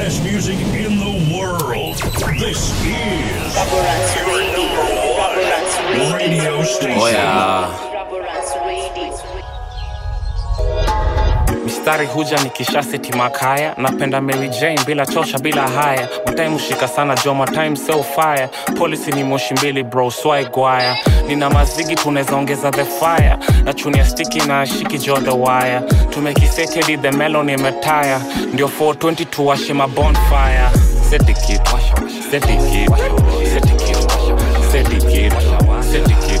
best music in the world. This is your number one radio station. Oh yeah. Mistari huja nikisha seti makaya. Napenda Mary Jane bila chosha bila haya. Matime ushika sana joma time so fire. Policy ni moshi mbili bro swai gwaya. Nina mazigi tuneza ongeza the fire. Na chunia stiki na shiki jodo wire. Tumekiseti the melon imetire. Ndiyo 422 washima bonfire. Seti kit, seti kit, seti kit, seti kit, seti kit, seti kit,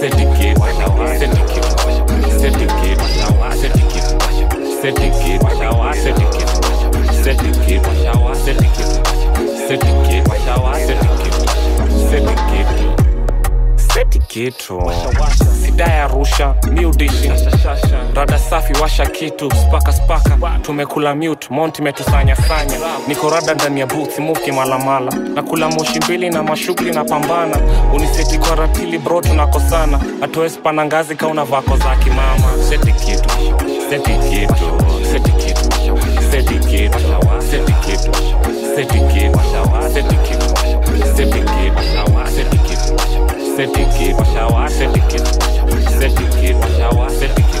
seti kit, seti kit, seti kit. Setikit, setikit, setikit, setikit, setikit, setikit, setikit, sidaya rusha, miudishi, rada safi washa kitu, spaka spaka, tumekula mute, monti metusanya sanya, niko rada ndani ya booth, muki malamala, nakula moshi mbili na mashukli na pambana, uniseti kwa ratili bro tunakosana, atoes panangazi kauna vako za kimama, setikit, Setikitu, setikitu, setikitu, setikitu, setikitu, setikitu, setikitu, setikitu, setikitu, setikitu, setikitu, setikitu, setikitu,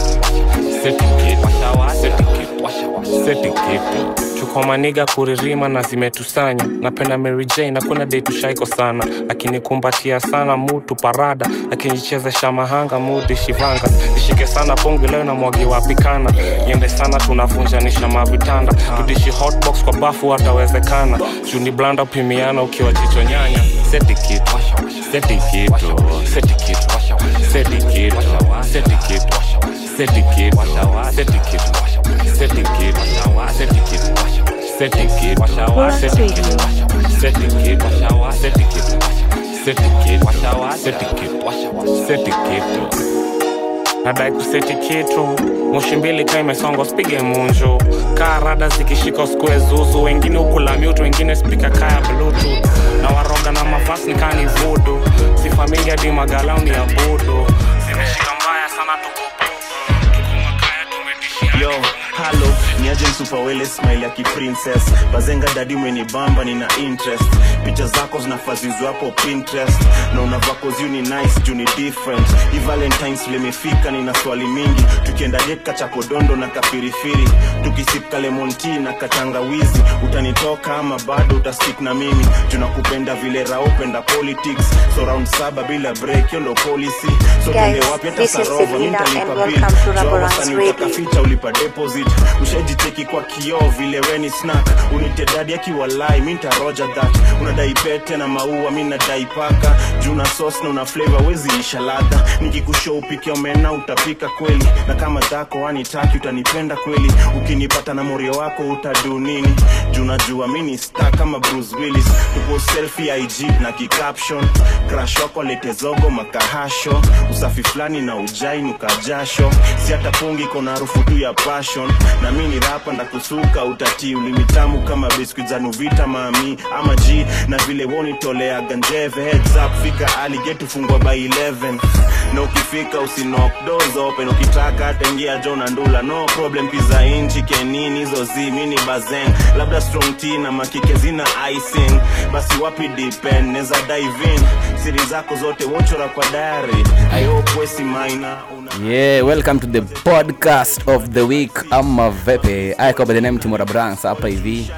setikitu. Chukoma niga kuririma na zimetusanya. Napenda Mary Jane na kuna day tushaiko sana. Lakini kumbatia sana mutu parada. Lakini cheze shamahanga mudi shivanga. Nishike sana pongi leo na mwagi wapikana. Yende sana tunafunja nisha mavitanda. Tudishi hotbox kwa bafu watawezekana. Juni blanda upimiana ukiwa chicho nyanya. Setikitu, setikitu, setikitu, setikitu, setikitu, setikitu, setikitu. Setikitu, setikitu, setikitu, setikitu, setikitu, setikitu, setikitu, setikitu, setikitu. Nadai kusetikitu, mushimbili kaime songo spige munju. Karada zikishiko skwe zuzu, wengine ukula mute, wengine speaker kaya bluetooth. Na waroga na mafas ni kani voodoo, si familia di magalau ni ya voodoo. Zimeshika mbaya sana tukupu, tukumakaya tumedishia. Yo. Hello, niaje msupawele smile ya ki princess. Bazenga dadi umenibamba nina interest. Picha zako zinafazizwa hapo Pinterest. Na unavako ziu ni nice, juu ni different. Hii Valentine's limefika nina swali mingi. Tukienda date kachakodondo na kapirifiri. Tukisipka lemon tea na katangawizi. Utanitoka ama bado utastick na mimi. Tunakupenda vile rao penda politics. So round 7 bila break yo ndo policy. So tule wapi hata sarova nitalipa bill. Jua wasani utakaficha ulipa deposit. Ushajiteki kwa kioo vile weni snack. Unitedadi akiwalai minta roja that. Unadai pete na maua mina daipaka. Juna sauce na una flavor wezi isha ladha. Nikikushow upike omena utapika kweli. Na kama dhako wanitaki utanipenda kweli. Ukinipata na morio wako utadu nini. Juna juwa mini star kama Bruce Willis. Tupo selfie IG na kikaption. Crash wako lete zogo makahasho. Usafi flani na ujai nukajasho. Siata pungi kona rufutu ya passion. Na mini rapa nda kusuka utati. Ulimitamu kama biscuit za nuvita mami ama G. Na vile woni tolea ganjeve heads up. Fika aligetu fungwa by 11. Na ukifika usinok doors open. Ukitaka tengia jona ndula no problem. Pizza inchi kenini zozi mini bazen. Labda strong tea na makikezi na icing. Basi wapi depend neza dive in. Siri zako zote wochora kwa diary. I hope wesi minor. Yeah, welcome to the podcast of the week. Ama vepe, I call by the name Mora Branz, hapa hivi.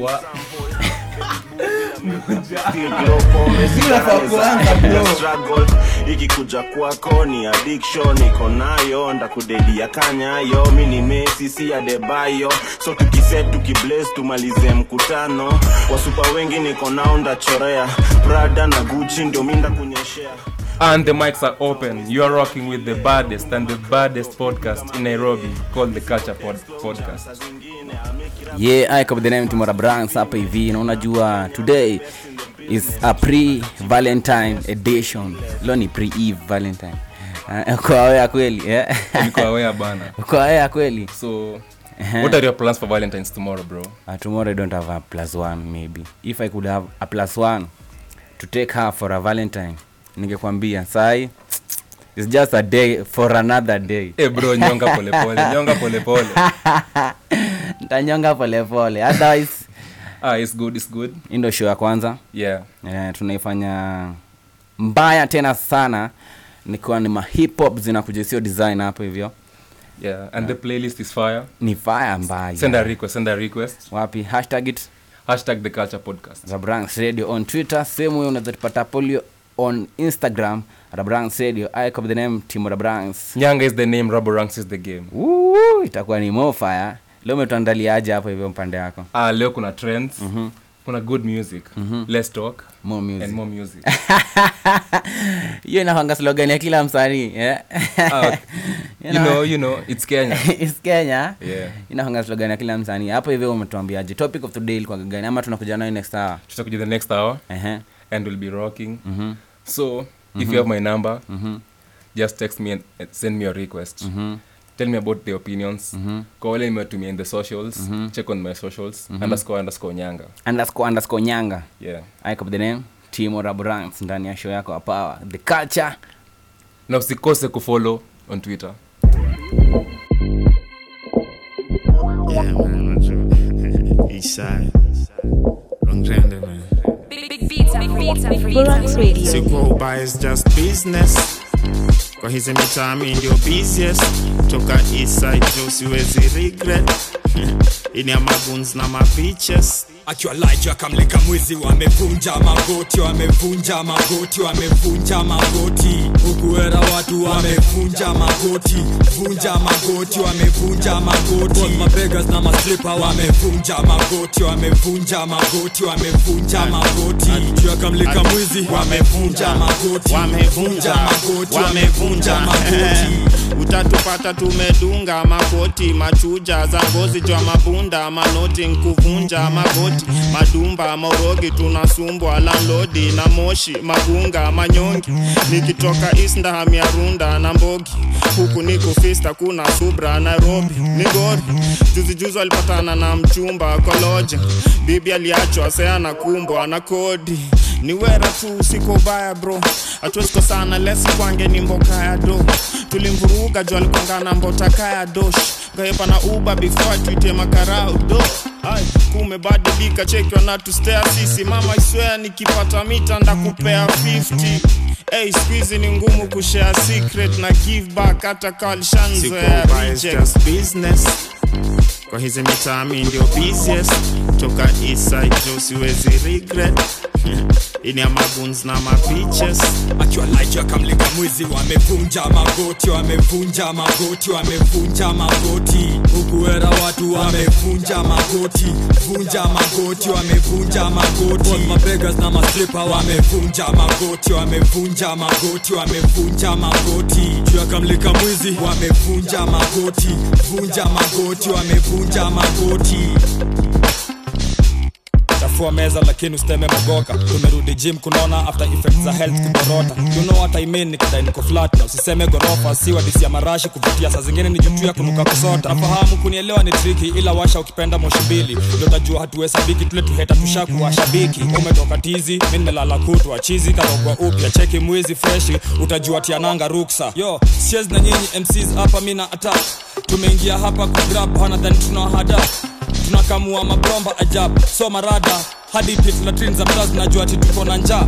Wa struggle ikikuja kwako ni addiction iko nayo ndakudedia kanya yo mimi ni Messi si ya debayo so tukiset tukiblaze tumalize mkutano wa super wengi niko nao ndachorea Prada na Gucci ndio mimi ndakunyeshea. And the mics are open. You are rocking with the baddest and the baddest podcast in Nairobi called The Culture Podcast. Yeah, I call the name Mora Branz hapa hivi. Na unajua today is a pre-Valentine edition. Leo ni pre-Eve Valentine. Kwa wewe kweli, yeah. Kwa wewe bana. Kwa wewe kweli. So what are your plans for Valentine's tomorrow, bro? Tomorrow I don't have a plus one maybe. If I could have a plus one to take her for a Valentine. Ningekwambia sai it's just a day for another day. Eh bro, nyonga polepole, nyonga polepole. Tanyonga pole pole. Otherwise it's good. Indo show ya kwanza. Yeah. Tunaifanya mbaya tena sana nikuwa ni hip hop zinakuja sio design hapo hivyo. Yeah, and the playlist is fire. Ni fire mbaya. Send a request. Wapi? Hashtag it. Hashtag The Culture Podcast. Raboranks Radio on Twitter. Same way unazipata polio on Instagram. Raboranks Radio. I copy the name Tymo Raboranks. Nyanga is the name. Raboranks is the game. Woo! Itakuwa ni more fire. Leo umetuandalia aje hapo hivyo mpande yako? Leo kuna trends. Mm-hmm. Kuna good music. Mm-hmm. Let's talk. More music. And more music. Hiyo na hanga slogan ya kila msanii. Yeah. You know, it's Kenya. It's Kenya. Yeah. Inahanga slogan ya kila msanii. Hapo hivyo umetuambiaje? Topic of the day ilikuwa gani? Ama tunakuja nayo next hour. Tutakuja the next hour. And we'll be rocking. Mm-hmm. So, if you have my number, just text me and send me your request. Mm-hmm. Tell me about the opinions. Call me to me in the socials. Check on my socials. __nyanga. __nyanga. Yeah. I copy the name. Tymo Raboranks. Ndani ya show yako hapa. The Culture. Na usikose kufollow on Twitter. Yeah, man. East side. Long Grande, man. Big beats. Raboranks Radio. Sikuwa ubaya is just business. Kwa hizi mitami ndio busiest toka east side jo siwezi regret. Ini ya maguns na mapiches. Actualize akamleka mwizi wamevunja magoti ukuera watu wamevunja magoti on mabegas na maslipa wamevunja magoti akamleka mwizi wamevunja magoti utatupata tumedunga magoti machuja za ngozi jwa mabunda manoti nkuvunja magoti madumba maurogi tunasumbwa landlordi na moshi magunga manyongi nikitoka isnda hamia runda na mbogi huku niko festa kuna subra Nairobi nigori juzi walipatana na mchumba kwa lodge bibi aliachwa sana na kumbwa na kodi ni wera tu siko baya bro atwesiko sana lesi kwange ni mboka ya do tulimvuruga jwa alikongana mbotaka ya dosh gaepa na uba before tuite makarao do ai kumebadilika check you not to stay sisi mama I swear nikipata mita ndakupea 50 hey squeeze ni ngumu kushare secret na give back hata kalshanze just business kwa hizi mitami ndio busiest toka east side jo siwezi regret. Ini ya maguns na mapiches. Actualize akamleka mwizi wamevunja magoti ukuera watu wamevunja magoti on mabegas na maslipa wamevunja magoti akamleka mwizi wamevunja magoti kwa meza lakini usiteme magoka tumerudi gym kunaona after effects za health kuborota you know what I mean nikidai niko flat na usiseme gorofa siwa disi ya marashi kuvutia saa zingine ni jutu ya kunuka kusota nafahamu kunielewa ni tricky ila washa ukipenda moshi mbili ndio tajua hatuhesabiki tule tuheta tushakuwashabiki umetoka tizi mimi nimelala kutwa chizi karogwa upya cheki mwizi fresh utajua tiananga ruksa yo siezi na nyinyi MCs hapa mimi na attack tumeingia hapa ku grab hana than tunahada tunakamua mabomba ajabu so marada hadi pit latrines and bras najua ati tuko na njaa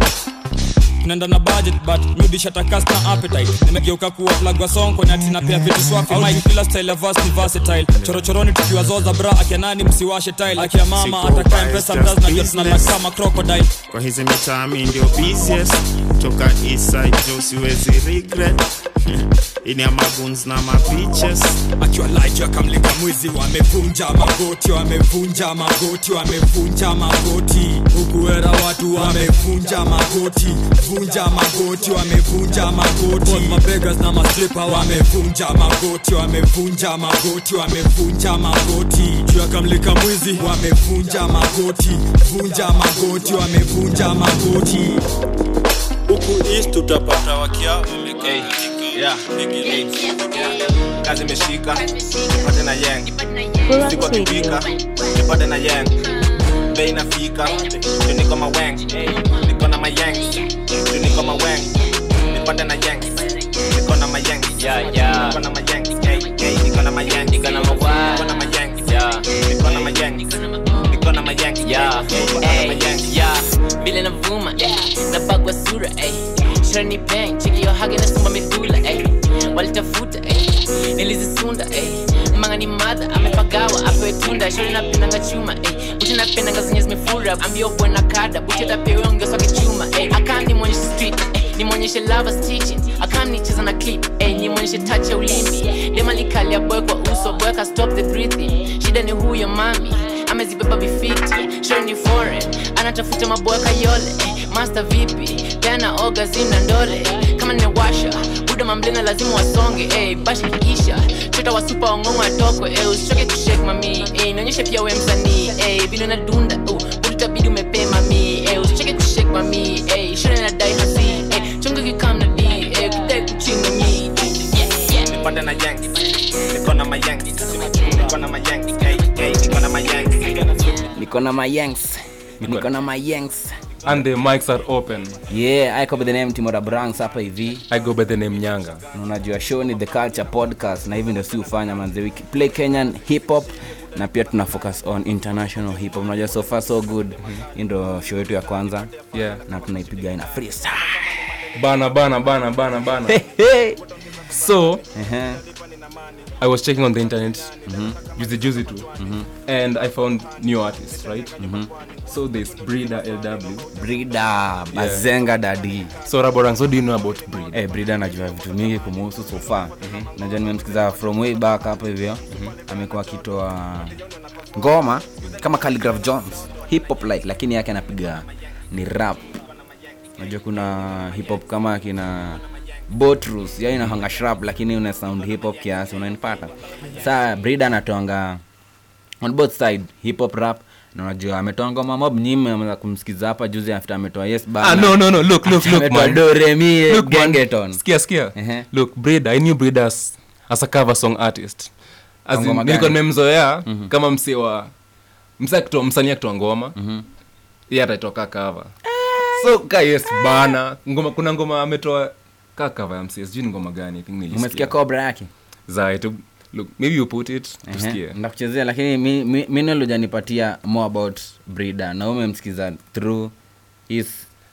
tunaenda na budget but maybe shatakas na appetite nimegeuka kuwa plagwa song kwa nati na pia vitu swafi my killer style versatile chorochoroni tukiwa zoza bra akenani msiwashe tile akia mama ataka M-Pesa bras na just na kama crocodile kwa hizi mitami ndio busiest toka east side jo siwezi regret. Ini ya maguns na mapiches. Actualize akamleka mwizi wamevunja magoti ukuera watu wamevunja magoti on mabegas na maslipa wamevunja magoti akamleka mwizi wamevunja magoti huku east tutapata wakia mmekei. Yeah, kazi meshika, nipate na yang, siko tipika, nipate na yang, bei nafika, niko mawang, niko na mayang, niko mawang, nipate na yang, niko na mayang, niko na mayang, niko na mayang, niko na mawang, niko na mayang. Yeah, niko na majangi, niko na majangi. Yeah, hey, yeah, vile na vuma, na bagwa sura, hey. Shani bang, chiki yo hage na sumba mithula, hey. Walitafuta, hey, nilizisunda, hey. Manga ni mother, amepagawa, apewe tunda. Shani napendanga chuma, hey, uchi napendanga zenye zimefura. Ambio bwana kada, buti atapewe ongeza kichuma, hey. Akani monyesha street, hey. Nimonyeshe lava stitching, akani cheza na clip, eh, nimonyeshe touch ya ulimi. Dema likali ya boy kwa uso, boy ka stop the breathing. Shida ni huyo mami, amezibeba bifiti, show ni foreign, anatafuta maboy ka yole, eh, master vipi, tena orgasm na ndole. Kama ni washa, buda mamblena lazima wasonge, eh, bashi kisha, chota wa super ongongo atokwe, eh, usichoke kushake mami, eh, nionyeshe pia wewe msanii, eh, bila nadunda, oh, buda bidu mepe mami, eh, usichoke kushake mami, eh, shida na dai hasi. Come to me, eh, take to me. Yeah, niko na Yangi, niko na Yangi, niko na Yangi, hey, niko na Yangi, niko na Yangs, niko na Yangs. And the mics are open. Yeah, I go by the name Mora Branz hapa hivi. I go by the name Nyanga. Unajua show ni The Culture Podcast na hivi ndio si ufanya manze wiki. Play Kenyan hip hop na pia tuna focus on international hip hop. Unajua so far so good. Ndio show yetu ya kwanza. Yeah. Na tunaipiga ina freestyle. Bana. So, I was checking on the internet, juzi too, and I found new artists, right? So there's Breeder LW. Breeder, Mazenga Daddy. So Raboranks, what do you know about Breeder? Eh, Breeder najua vitu mingi kumuhusu so far. Najua nimemsikiza from way back hapo hivyo. Amekuwa akitoa ngoma kama Khaligraph Jones, hip hop like, lakini yake anapiga ni rap. Najua kuna hip hop kama kina Botrus, yaani inahanga shrub lakini una sound hip hop kiasi unanipata. Sasa Breeder anatoanga on both side hip hop rap na unajua ametoa ngoma mob nyingi ameweza kumsikiza hapa juzi after ametoa Yes Bana. Ah no look man. Do re mi Gengetone. Sikia. Look Breeder, I knew Breeder as a cover song artist. As nilikuwa nimemzoea kama msanii akitoa ngoma. Yeye atatoka cover. So Yes Bana ngoma, kuna ngoma ametoa kaka vya MCS, jini ngoma gani? I think nilisikia. Umesikia Cobra yake? Zaidi. Look, maybe you put it to sikia. Ndakuchezea lakini mimi nilojanipatia more about Breeder. Na umemsikiza through his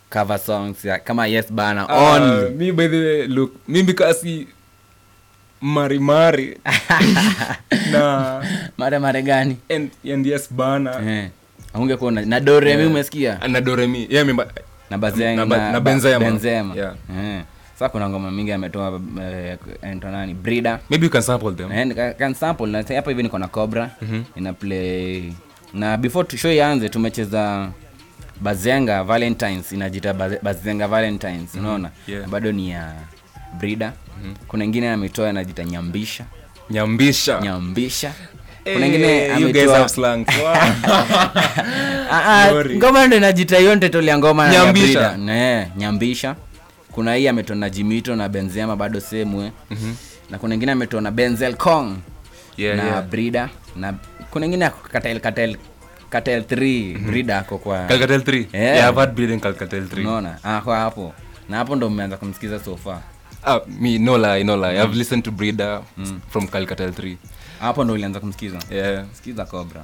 cover songs ya kama Yes Bana only. Me by the way, look, mimi kasi mari na mara gani? And Yes Bana. Haungekuwa na Doremi umesikia? Na Doremi. Yeah, mimi na Bazenga na Benzema. Yeah. Sasa kuna ngoma mingi ametoa Antonio Breeder. Maybe you can sample them. And can sample na hapa hivi niko na Cobra ina play. Na before to show ianze tumecheza Bazenga Valentines, inajiita Bazenga Valentines, unaona? Yeah. Bado ni ya Breeder. Kuna nyingine ametoa inajiita Nyambisha. Kuna nyingine ametoa slang. Ngoma ndio inajiita yonte tole ngoma ya Breeder. Nyambisha. Kuna hii ametoa na Jimito na Benzema bado same. Na kuna nyingine ametoa na Benzel Kong. Yeah, na Breeder. Na kuna nyingine Katel 3 Breeder ako kwa Katel 3. Yeah, I've had Breeder Katel 3. Unaona? Ah, kwa hapo. Na hapo ndo mmeanza kumsikiza so far. Ah, me no lie. I've listened to Breeder from Katel 3. Hapo ndo ulianza kumsikiza. Yeah. Sikiza Cobra.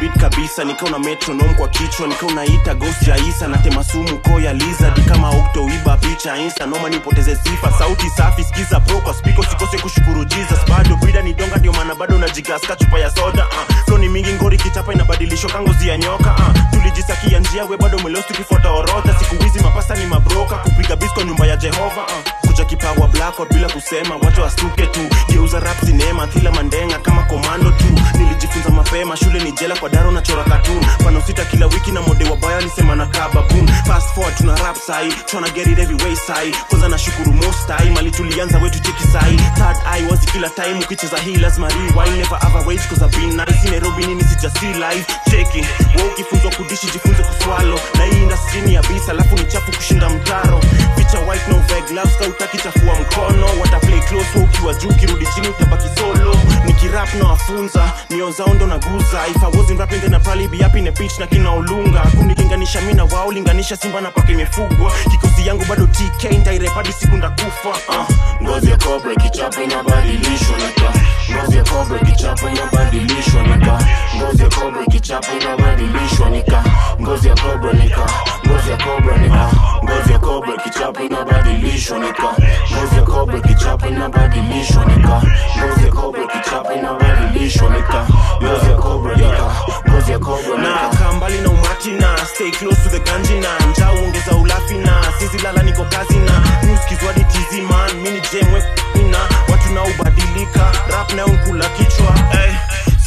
Beat kabisa, nika una metronome kwa kichwa, nika unaita ghost ya Isa na tema sumu koya lizard kama okto iba picha Insta noma nipoteze sifa, sauti safi skiza pro kwa spiko sikose kushukuru Jesus. Bado Breeder ni donga ndio maana bado unajigaska chupa ya soda. So ni mingi ngori kichapa inabadilisho kangozi ya nyoka. Tulijisakia njia we bado umelost ukifuata orodha. Siku hizi mapasa ni mabroka kupiga bisko nyumba ya Jehova. Kuja kipawa blackout bila kusema watu astuke tu. Geuza rap sinema thila mandenga kama komando tu. Nilijifunza mapema shule ni jela kwa daro na chora cartoon. Pano sita kila wiki na mode wabaya nisema na kababoon. Fast forward tuna rap sai, tryna get it every way sai. Kwanza na shukuru most time, mali tulianza wetu cheki sai. Third eye wazi kila time, ukicheza hii lazima rewind. Never ever waste cause I've been nice, Nairobi nini si just see life. Check it, woke ifunzo kudishi jifunzo kuswallow. Na hii industry ni abisa, lafu ni chafu kushinda mtaro. Feature white no vague gloves, ka utaki chafua mkono. Wata play close, ukiwa juu, kirudi chini utabaki solo. Nikirap na wafunza, mioza ondo na naguza. If I wasn't rapping then I'd probably be up in a pitch na kina Olunga. Hakunilinganisha mimi na wao, linganisha Simba na paka imefugwa. Kikosi yangu bado TK nitairepa hadi siku ndakufa. Ngozi ya Cobra kichapo inabadilishwa na taa. Ngozi ya Cobra kichapo inabadilishwa na taa. Ngozi ya Cobra kichapo inabadilishwa na taa. Ngozi ya Cobra nika. Ngozi ya Cobra nika. Ngozi ya Cobra kichapo inabadilishwa na taa. Ngozi ya Cobra kichapo inabadilishwa na taa. Ngozi ya Cobra kichapo inabadilishwa na taa. Ngozi ya Cobra nika. Ngozi ya Cobra nika. Kambali na umati na stay close to the ganjina. Njau ongeza ulafi na sisi lala niko kazi na. Nusikizwa di tizi man mini jemwe pina. Watu na ubadilika rap na unkula kichwa.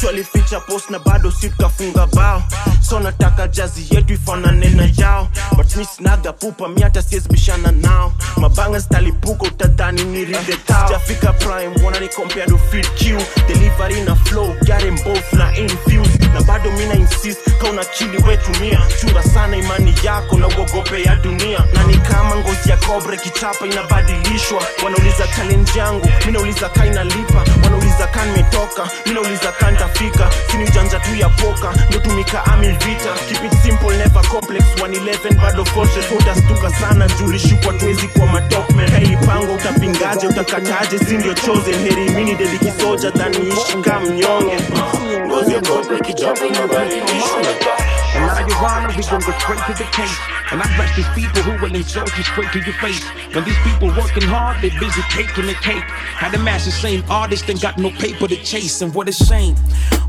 Swali feature post na bado sitafunga bao. So nataka jazi yetu ifanane na yao. But miss naga pupa miata siezi bishana nao. Mabanga stalipuko utadhani ni ridetao. Jafika prime wana ni compare to feed Q. Delivery na flow gari both na infuse. Na bado mina insist kauna chili wetumia. Chunga sana imani yako na uogope ya dunia. Na ni kama ngozi ya Cobra kichapa inabadilishwa. Wanauliza challenge yangu, minauliza ka inalipa. Wanauliza ka nimetoka, minauliza ka nitafika. Sini ujanja tu ya poka, ndotumika ami vita. Keep it simple, never complex, 111 bado fortress. Hoda stuka sana, julishukwa tuwezi kwa matokmen. Hei pango utapingaje, utakataje, sindio chosen. Heri mini dedi kisoja, dhani ishi kamnyonge. Ngozi ya Cobra kichapa inabadilishwa na taa. And now you're on, we gon' go straight to the case. And I bless these people who will insult you straight to your face. When these people working hard, they busy taking the cake. How the masses same artists ain't got no paper to chase. And what a shame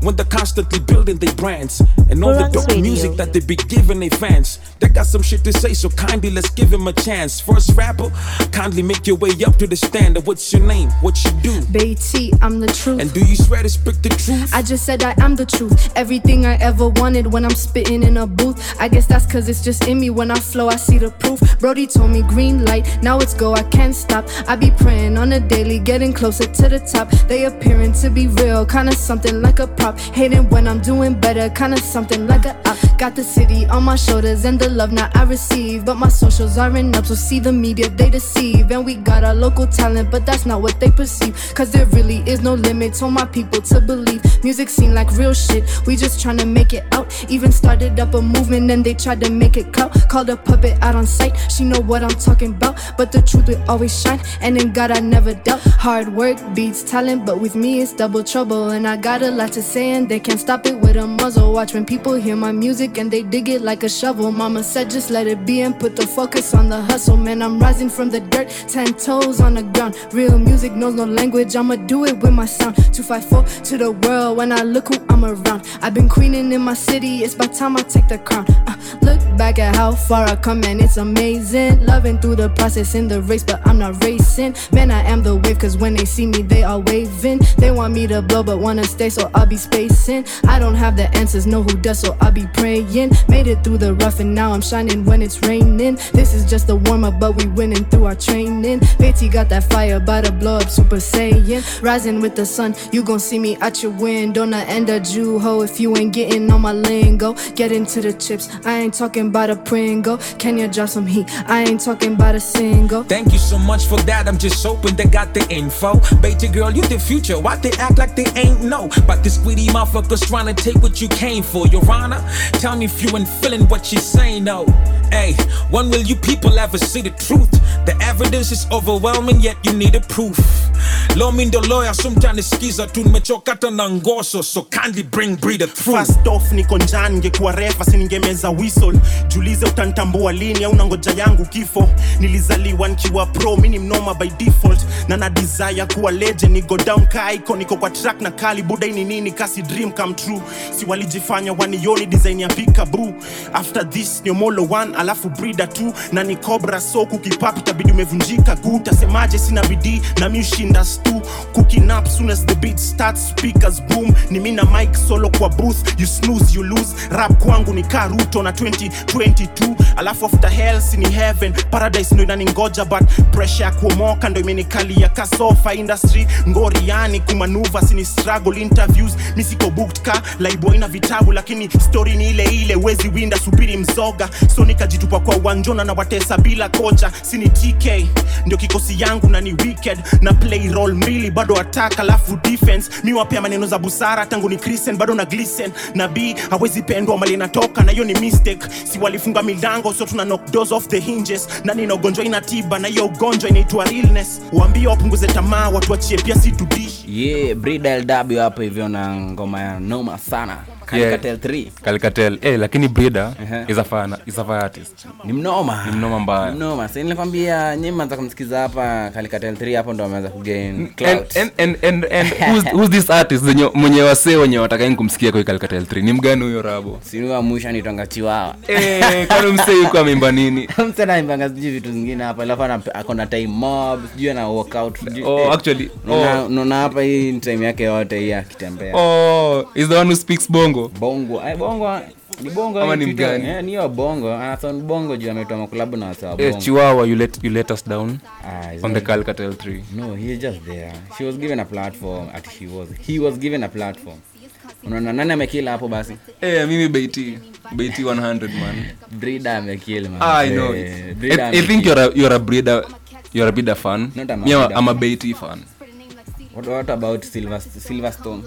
when they're constantly building their brands. And all the dope music that they be giving their fans. They got some shit to say, so kindly let's give him a chance. First rapper, kindly make your way up to the standard. What's your name? What you do? BT, I'm the truth. And do you swear to speak the truth? I just said I am the truth. Everything I ever wanted when I'm spitting in a booth. I guess that's cause it's just in me. When I flow I see the proof. Brody told me green light, now it's go, I can't stop. I be praying on a daily, getting closer to the top. They appearing to be real, kinda something like a prop. Hating when I'm doing better, kinda something like a op. Got the city on my shoulders and the love now I receive. But my socials aren't up, so see the media, they deceive. And we got our local talent, but that's not what they perceive. Cause there really is no limit, told my people to believe. Music seem like real shit, we just tryna make it out. Even started up a movement and they tried to make it clout. Called a puppet out on sight, she know what I'm talking about. But the truth will always shine, and in God I never doubt. Hard work beats talent, but with me it's double trouble. And I got a lot to say and they can't stop it with a muzzle. Watch when people hear my music and they dig it like a shovel. Mama said just let it be and put the focus on the hustle. Man, I'm rising from the dirt, 10 toes on the ground. Real music knows no language, I'ma do it with my sound. 254 to the world when I look who I'm around. I've been queening in my city, it's by time I take the crown. Look back at how far I come and it's amazing. Loving through the process in the race, but I'm not racing. Man, I am the wave, cause when they see me they are waving. They want me to blow but wanna stay, so I'll be spacing. I don't have the answers, know who does, so I'll be praying. Made it through the rough and now I'm shining when it's raining. This is just a warm up, but we winning through our training. Bitty got that fire, about to blow up Super Saiyan. Rising with the sun, you gon' see me out your window. Not end a Jew ho if you ain't getting on my lingo. Get into the chips, I ain't talking about a Pringle. Can you drop some heat? I ain't talking about a single. Thank you so much for that, I'm just hoping they got the info. Baby girl, you the future, why they act like they ain't know? But this greedy motherfucker's trying to take what you came for. Your Honor, tell me if you ain't feeling what she's saying, no. Hey, when will you people ever see the truth? The evidence is overwhelming, yet you need a proof. Law mean the lawyer, sometimes skiza tu nimechokata na ngoso, so kindly bring Breeder through. First off, niko njani kwa refa siningemeza whistle. Julize utantambua lini au nangoja yangu kifo. Nilizaliwa nikiwa pro, mini mnoma by default. Na na desire kuwa legend, ni go down ka icon. Niko kwa track na kali, buda ini nini kasi dream come true. Si walijifanya wanioni design ya peekaboo. After this ni Omolo 1 alafu Breeder 2. Na ni Cobra, so kukipapi tabidi umevunjika guu. Tasemaje sina bidii na mi ushinda stu. Cooking up soon as the beat starts, speakers boom. Ni mina mic solo kwa booth, you snooze you lose. Rap kwangu ni Karuto na 2022. Alafu after hell sini heaven. Paradise no inaningoja, but pressure ya kuomoka ndo imenikali ya kasofa industry. Ngori yani kumanuva sini struggle interviews. Misiko booked ka laibu ina vitabu, lakini story ni ile ile. Wezi winda subiri mzoga, so nikajitupa kwa wanjona na watesa bila kocha. Sini TK ndio kikosi yangu na ni wicked. Na play role ball mbili bado attack alafu defense. Miwa pia maneno za busara tangu ni Christian bado na glisten. Nabii hawezi pendwa mali natoka na hiyo ni mistake. Si walifunga milango so tuna knock doors off the hinges. Nani na ugonjwa inatiba na hiyo ugonjwa inaitwa illness. Waambie wapunguze tamaa watu wachie pia si tudishi. Yeah, Breeder LW hapa hivyo na ngoma ya noma sana. Katel 3. Katel lakini Breeder is a fire artist. Ni mnoma mbaya. Mnoma. Sasa nilikwambia nyema nataka kumsikiza hapa Katel 3 hapo ndo ameanza kugain clout. And who's this artist mwenye wase wenye watakaini kumsikia kwa Katel 3? Ni mgani huyo Rabo? Si ni wa mwisho ni tangachiwa. Kwani msee yuko ameimba nini? Msee anaimbanga sijui vitu vingine hapa alafu akona time mob, sijui ana workout. Oh actually. Naona hapa hii time yake yote hii akitembea. Oh, is the one who speaks bongo. Bongo. Ni bongo ama ni mgani? Ni yo bongo. Anatoa bongo juu ametoa collab na watu wa bongo. Chihuahua, you let us down on the Katel 3. No, he is just there. She was given a platform at he was given a platform. Unaona nani amekila hapo basi? Mimi BT 100 man. Breeder amekila man. I know. I think you're a breeder fan. I'm a BT fan. What about Silverstone?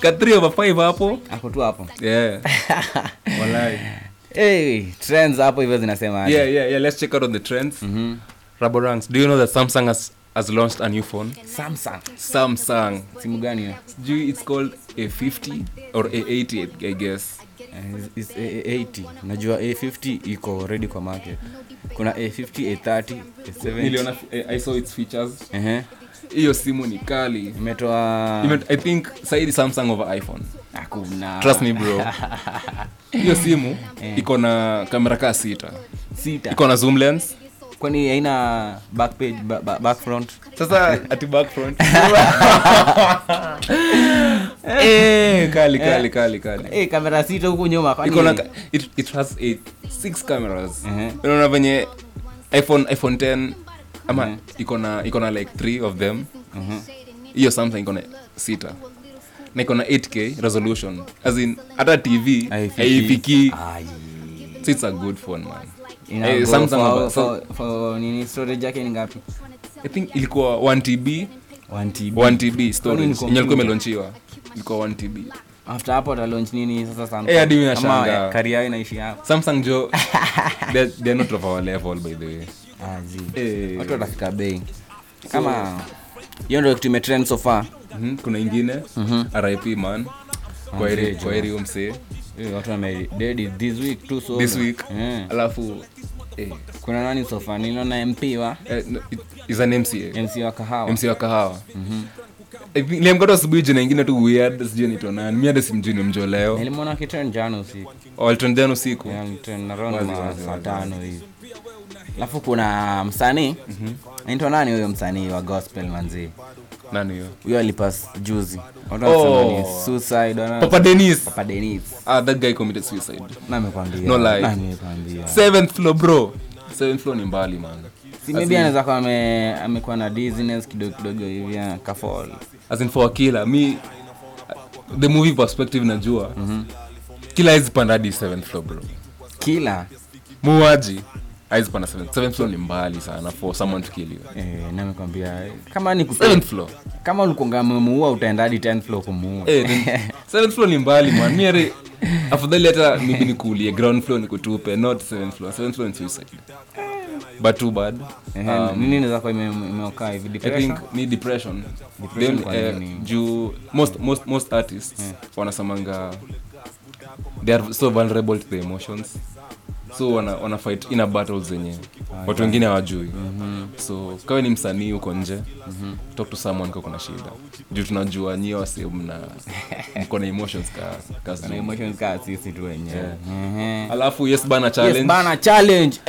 Katri over 5 hapo. Ako tu hapo. Yeah. Walai. Hey, trends hapo hivyo zinasema. Yeah, let's check out on the trends. Mhm. Raboranks, do you know that Samsung has launched a new phone? Samsung. Simu gani hiyo? Sijui, it's called A50 or A80 I guess. It's A80. Najua A50 iko already kwa market. Kuna A50, A30, A70. Niliona I saw its features. Hiyo simu ni kali. Imetoa I think saidi Samsung over iPhone. Hakuna. Trust me bro. Hiyo simu iko na kamera ka 6. Iko na zoom lens. Kwani haina back page back front? Sasa ati back front. Kali. Kamera 6 huko nyuma kwani. Iko na it has 6 cameras. Unaona venye iPhone 10 ama iko na like 3 of them. Hiyo Samsung iko na 6. Na iko na 8K resolution. As in hata TV haifiki. So it's a good phone man. Samsung for nini storage yake ni ngapi? I think ilikuwa 1TB storage. Ilikuwa imelaunchiwa. Ilikuwa 1TB. After hapo ta launch nini sasa Samsung? Hadi mimi nashangaa. Career yao inaishi hapo. Samsung jo they're not of our level by the way. Watu watafika bei kama hiyo ndio kitu imetrend so far. Kuna nyingine RIP man kwa heri umse watu wame dead this week too so alafu kuna nani so far niliona MP wa is an MC wa kahawa nilimgoto asubuhi jina nyingine tu weird sijui ni tonani mimi hadi simjini mjo leo nilimwona kitrend jana usiku trend around saa 5 hivi. Alafu kuna msanii. Anaitwa nani huyo msanii wa gospel manzi? Nani huyo? Huyo alipass juzi. Wanasema ni suicide wana. Papa Dennis. That guy committed suicide. Nami kwambia. 7th floor bro. 7th floor ni mbali man. Si maybe anaweza kuwa amekuwa na dizziness kidogo hivi ka fall. As in for killer. Me the movie perspective najua. Killer hizi pandadi 7th floor bro. Killer muaji. Hizi pana 7th floor ni mbali sana for someone to kill you. Namekwambia kama ni 7th floor. Kama ulikuwa umemuua utaenda hadi 10th floor kumuua. 7th floor ni mbali man. Mimi afadhali hata mimi nikuulie ground floor nikutupe not 7th floor. 7th floor is suicide. But too bad. Nini naweza kwa imeokaa hivi depression? I think ni depression. Then most artists wanasamanga they are so vulnerable to the emotions. So wana fight in a battle zenye watu wengine hawajui. So kama ni msanii uko nje talk to someone kwa kuna shida juu tunajua nyie wase mko na emotions ka sisi tu wenyewe. Alafu Yes Bana challenge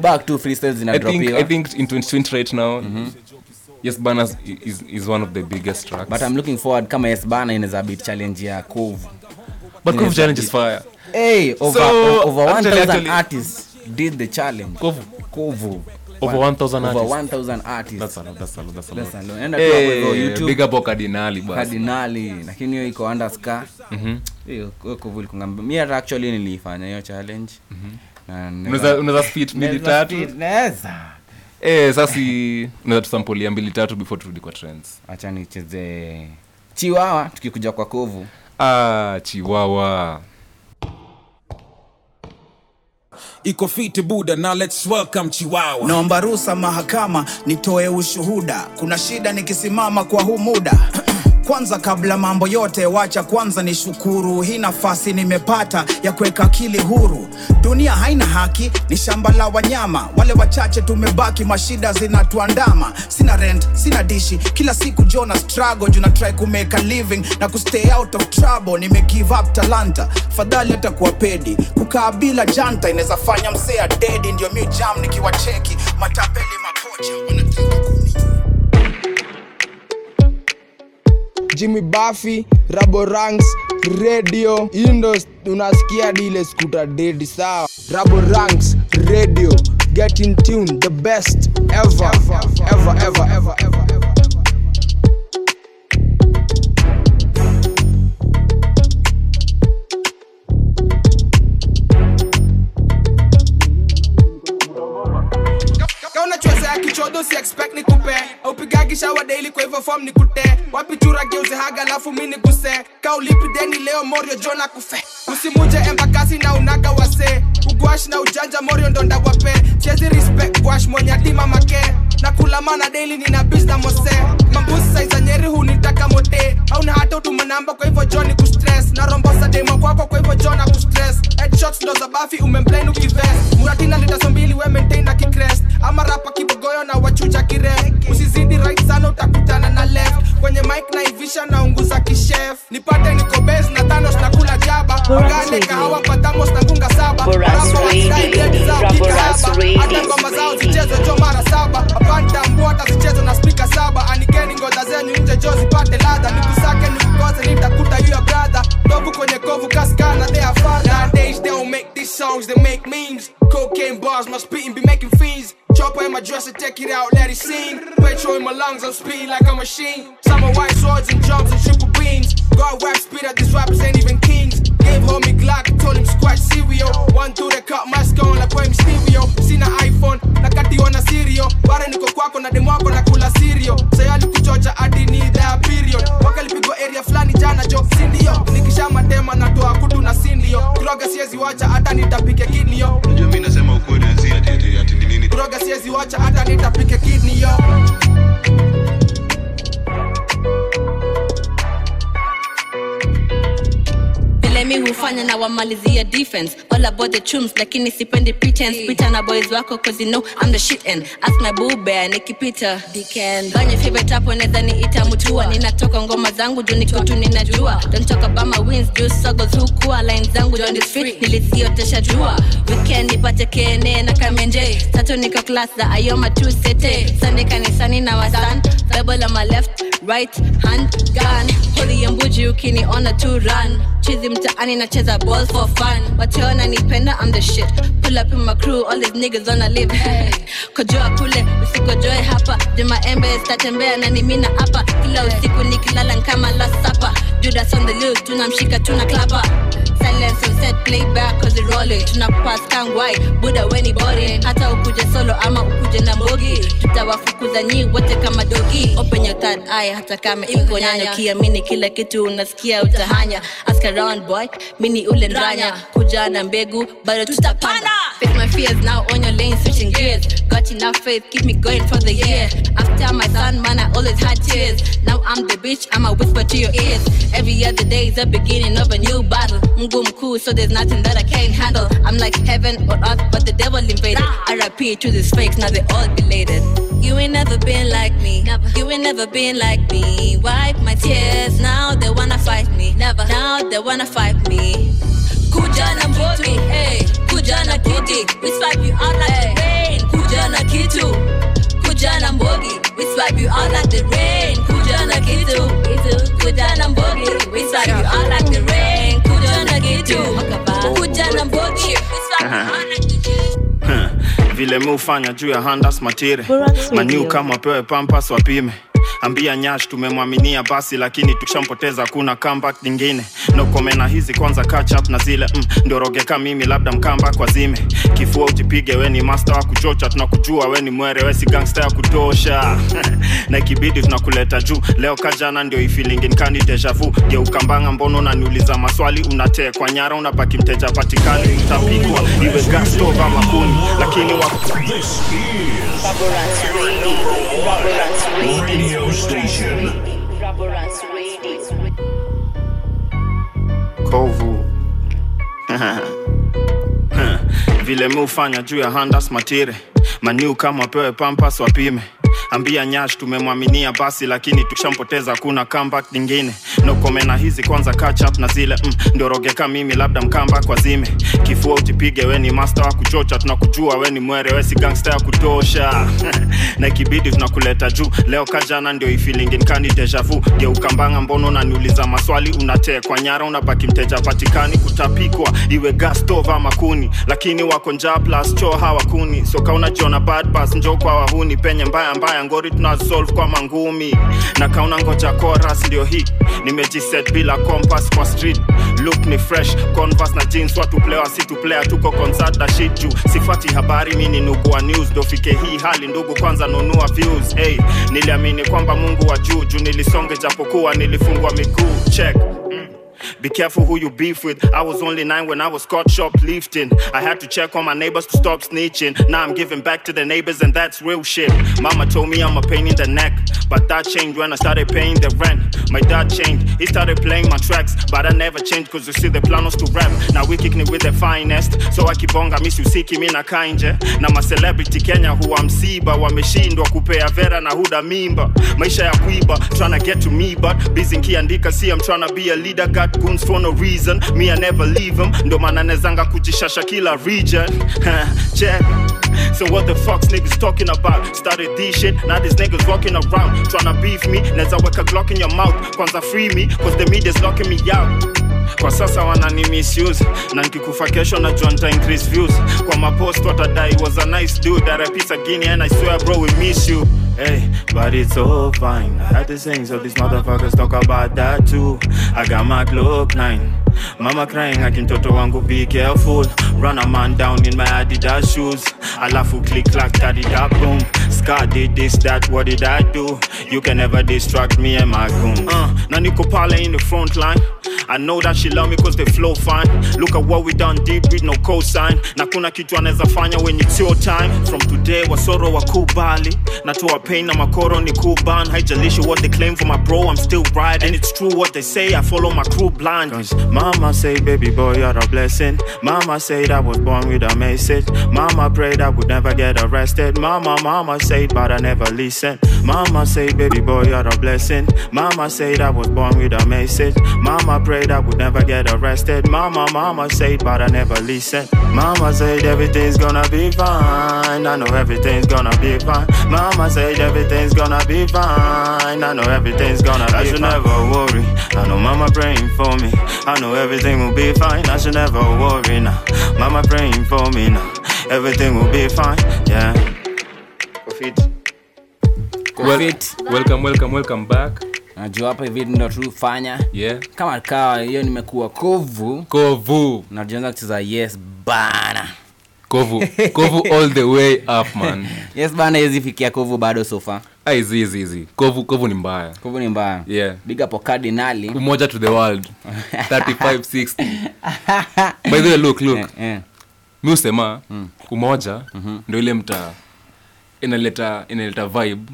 back to freestyles zina drop here. I think in 2020 right now Yes Bana is one of the biggest tracks, but I'm looking forward kama Yes Bana inaweza beat challenge ya Kovu. But Kovu challenge is fire. Over 1,000 artists did the challenge. Kovu. Over 1,000 artists. That's a lot. And go YouTube. Big up Cardinali. Lakini hiyo iko underscore. Hiyo Kovu ilikuwa ngamba. Mimi actually nilifanya hiyo challenge. Unaweza fit mbili tatu. Sasa unaweza tusampolia mbili tatu before turudi kwa trends. Acha nicheze Chiwawa tukikuja kwa Kovu. Chiwawa iko fiti buda, now let's welcome Chiwawa. Naomba ruhusa mahakama nitoe ushuhuda, kuna shida nikisimama kwa huu muda. Kwanza kabla mambo yote wacha kwanza nishukuru hii nafasi nimepata ya kuweka akili huru. Dunia haina haki, ni shamba la wanyama. Wale wachache tumebaki, mashida zinatuandama. Sina rent, sina dishi, kila siku Jonah struggle. Juna try to make a living na ku stay out of trouble. Nime give up talanta, fadhali hata kuwa pedi. Kukaa bila janta inaweza fanya msea dead. Ndio mi jam nikiwa cheki, matapeli mapocha wanataka kuni. Jimmy Buffy, Raboranks Radio Indos, unasikia dile scooter dead sawa. Raboranks Radio, get in tune, the best ever ever ever ever ever ever. Dosi expect ni kupe upigagi shower daily kwa hivyo form ni kute wapi turage uzihaga lafu mimi nikuse kaulipi deni leo morio jona kufe usimuje embakasi na unaga wase ugwash na ujanja morio ndonda wape chezi respect gwash mwenye dima make na kula mana daily nina business mose mambusi saiza nyeri hunitaka mote au na hata utuma namba kwa hivyo joni ku stress na rombosa demo kwako kwa hivyo jona ku stress headshots ndo za bafi umemblend ukivest muratina litazo mbili we maintain na kicrest ama rapa kibogoyo na wachuja kiref usizidi right sana utakutana na left kwenye mic na ivisha na unguza kishef nipate niko base na Thanos na kula jaba ngane kahawa patamos na kunga saba rapa hata ngoma zao zichezo jo mara saba apanda mbota zichezo na speaker saba anikeni ngoza zenyu nje jozi pate ladha nikusake nikukoze nitakuta your brother dobu kwenye kovu kaskana they are father days they don't make these songs they make memes cocaine bars my spitting be making fiends. Chopper in my dresser, take it out, let it sing. Petrol in my lungs, I'm speeding like a machine. Summer white swords and drums and triple beams. God wax speed at these rappers ain't even kings. Gave homie Glock, told him squash cereal. One dude that cut my skull like Boy Mysterio. Seen an iPhone, nakatiwa na cereal. Bara niko kwako na demo wako na kula cereal. Sayali kuchocha hadi ni there period. Wakalipigwa area flani jana jo sindio. Nikisha matema na toa kudu na sindio. Kroga siezi wacha hata nitapike kinio. Unajua mimi nasema ukweli nzia tete ya tindini. Kroga siezi wacha hata nitapike kinio. Mimi hufanya na wamalizia defense all about the chums lakini sipendi pretense pita na boys wako cause you know I'm the shit and ask my boo bear nikipita dikend banye favorite hapo naweza niita mtua ninatoka ngoma zangu juu niko tu ninajua don't talk about my wins just struggle who cool line zangu on the street nilisiotesha jua weekend nipate kene na kamenje tatu niko class za ayoma two sete Sunday kanisani na wasan bible on my left right hand gun holy mbuji ukiniona to run chizi mtaani nacheza ball for fun wataona nipenda I'm the shit pull up in my crew all these niggas wanna live hey. Kujua kule usikojoe hapa jema embe statembea na ni mina hapa kila usiku nikilala kama last supper Judas on the loose tunamshika tuna clapper silence on set play back cause it rolling tunapass kang why buda when he body hata ukuje solo ama ukuje na mbogi tutawafukuza nyi wote kama dogi open your third eye hata kama iko nyanya kiamini kila kitu unasikia utahanya ask around boy mini ule ndanya kuja na mbegu bado tutapanda face my fears now on your lane switching gears got enough faith keep me going for the year after my son man I always had tears now I'm the bitch I'm a whisper to your ears every other day is the beginning of a new battle Mungu mkuu so there's nothing that I can't handle I'm like heaven or earth but the devil invaded I repeat to these fakes now they all belated you ain't never been like me never. You ain't never been like me wipe my tears now they wanna fight me never now they wanna fight me kuja na mbomi hey kuja na kiti we swipe you out like the rain kuja na kitu kuja na mbogi we swipe you out like the rain kuja na kitu kuja na mbogi we swipe you out like the rain kuja na kitu kuja na mbogi we swipe you out like the rain vile mufanya juu ya handas matire maniu kama pewe pampas wapime ambia nyash tumemwaminia basi lakini tukishampoteza kuna comeback nyingine no komena hizi kwanza catch up na zile ndoroge kama mimi labda mkamba kwa zime Kifua utipige we ni master wa kuchocha. Tunakujua we ni mwere, we si gangster ya kutosha. Na ikibidi tunakuleta juu. Leo kajana ndio ifeeling in kani deja vu. Geuka mbanga mbono unaniuliza maswali. Unatee kwa nyara unapaki mteja patikani. Utapikwa iwe gas stove ama kuni. Lakini wapu. This is Raboranks Radio. Raboranks Radio. Radio Station. Raboranks Radio. Kovu. Vile mufanya juu ya handas matire. Maniu kama pewe pampas wapime. Ambia nyash tumemwaminia basi. Lakini tushampoteza kuna comeback nyingine. No komena hizi kwanza catch up na zile ndorogeka mimi labda mkamba kwa zime. Kifua utipige we ni master wa kuchocha. Tunakujua we ni mwere, we si gangster ya kutosha. Na ikibidi tunakuleta juu. Leo kajana ndio ifeeling in kani deja vu. Geuka mbanga mbono unaniuliza maswali. Unatee kwa nyara unabaki mteja patikani. Kutapikwa iwe gas stove ama kuni. Lakini wako njaa plus choo hawakuni. Soka unajiona bad pass njoo kwa wahuni. Penye mbaya mbaya ngori tunasolve kwa mangumi. Na kauna ngoja chorus ndio hii. Nimejiset bila compass kwa street. Look ni fresh, converse na jeans. Watu player, situ player, tuko concert na shit you. Sifati habari, mini nukua news. Dofike hii hali, ndugu kwanza nunua views. Hey, niliamini kwamba mungu wa juju. Nilisonge japokuwa, nilifungwa miguu. Check. Be careful who you beef with. I was only 9 when I was caught shoplifting. I had to check on my neighbors to stop snitching. Now I'm giving back to the neighbors and that's real shit. Mama told me I'm a pain in the neck. But that changed when I started paying the rent. My dad changed, he started playing my tracks. But I never changed cause you see the plan was to rap. Now we kick me with the finest. So I keep on, I miss you siki mina kainje. Na ma celebrity Kenya huwa msiba. Wameshindwa kupea vera na huda mimba. Maisha ya kuiba, trying to get to me. But busy kiandika, see I'm trying to be a leader. Got goons for no reason, me I never leave them. Ndo maana nezanga kujishasha kila region. Check. So what the fuck niggas talking about? Started this shit, now these niggas walking around trying to beef me, neza weka Glock in your mouth. Kwanza free me, cause the media's locking me out. Kwa sasa wanani misuse. Na nikikufa kesho na juanta increase views. Kwa mapost what I die was a nice dude. I repeat again and I swear bro we miss you. Hey, but it's all fine. I had to sing so these motherfuckers talk about that too. I got my Glock 9. Mama crying haki mtoto wangu be careful. Run a man down in my Adidas shoes. Alafu click clack daddy da boom. Scar did this that what did I do? You can never distract me and my goon. Na niko pale in the front line. I know that she love me cause they flow fine. Look at what we done deep with no cosign. Na kuna kitu anaweza fanya when it's your time. From today wasoro wakubali. Na toa pain na makoro ni kuban. Haijalishi what they claim for my bro I'm still riding. And it's true what they say I follow my crew blind. Cause Mama say baby boy you're a blessing. Mama said I was born with a message. Mama prayed I would never get arrested. Mama said but I never listened. Mama said baby boy you're a blessing. Mama said I was born with a message. Mama prayed I would never get arrested. Mama said but I never listened. Mama said everything's gonna be fine. I know everything's gonna be fine. Mama said everything's gonna be fine. I know everything's gonna be fine. I should never worry. I know mama praying for me. I know everything will be fine. I should never worry now. Mama praying for me now. Everything will be fine. Yeah. Welcome back. Najua hapa hivi ndio tulifanya. Yeah. Kama kawa hiyo nimekuwa Kovu. Najianza kucheza Yes Bana. Kovu all the way up man. Yes Bana hizi fikia Kovu bado sofa. Easy. Kovu ni mbaya. Yeah. Big up cardinali. Umoja to the world. 3560. By the way look. Yeah. Mimi usema umoja ndio ile mtaa inaleta vibe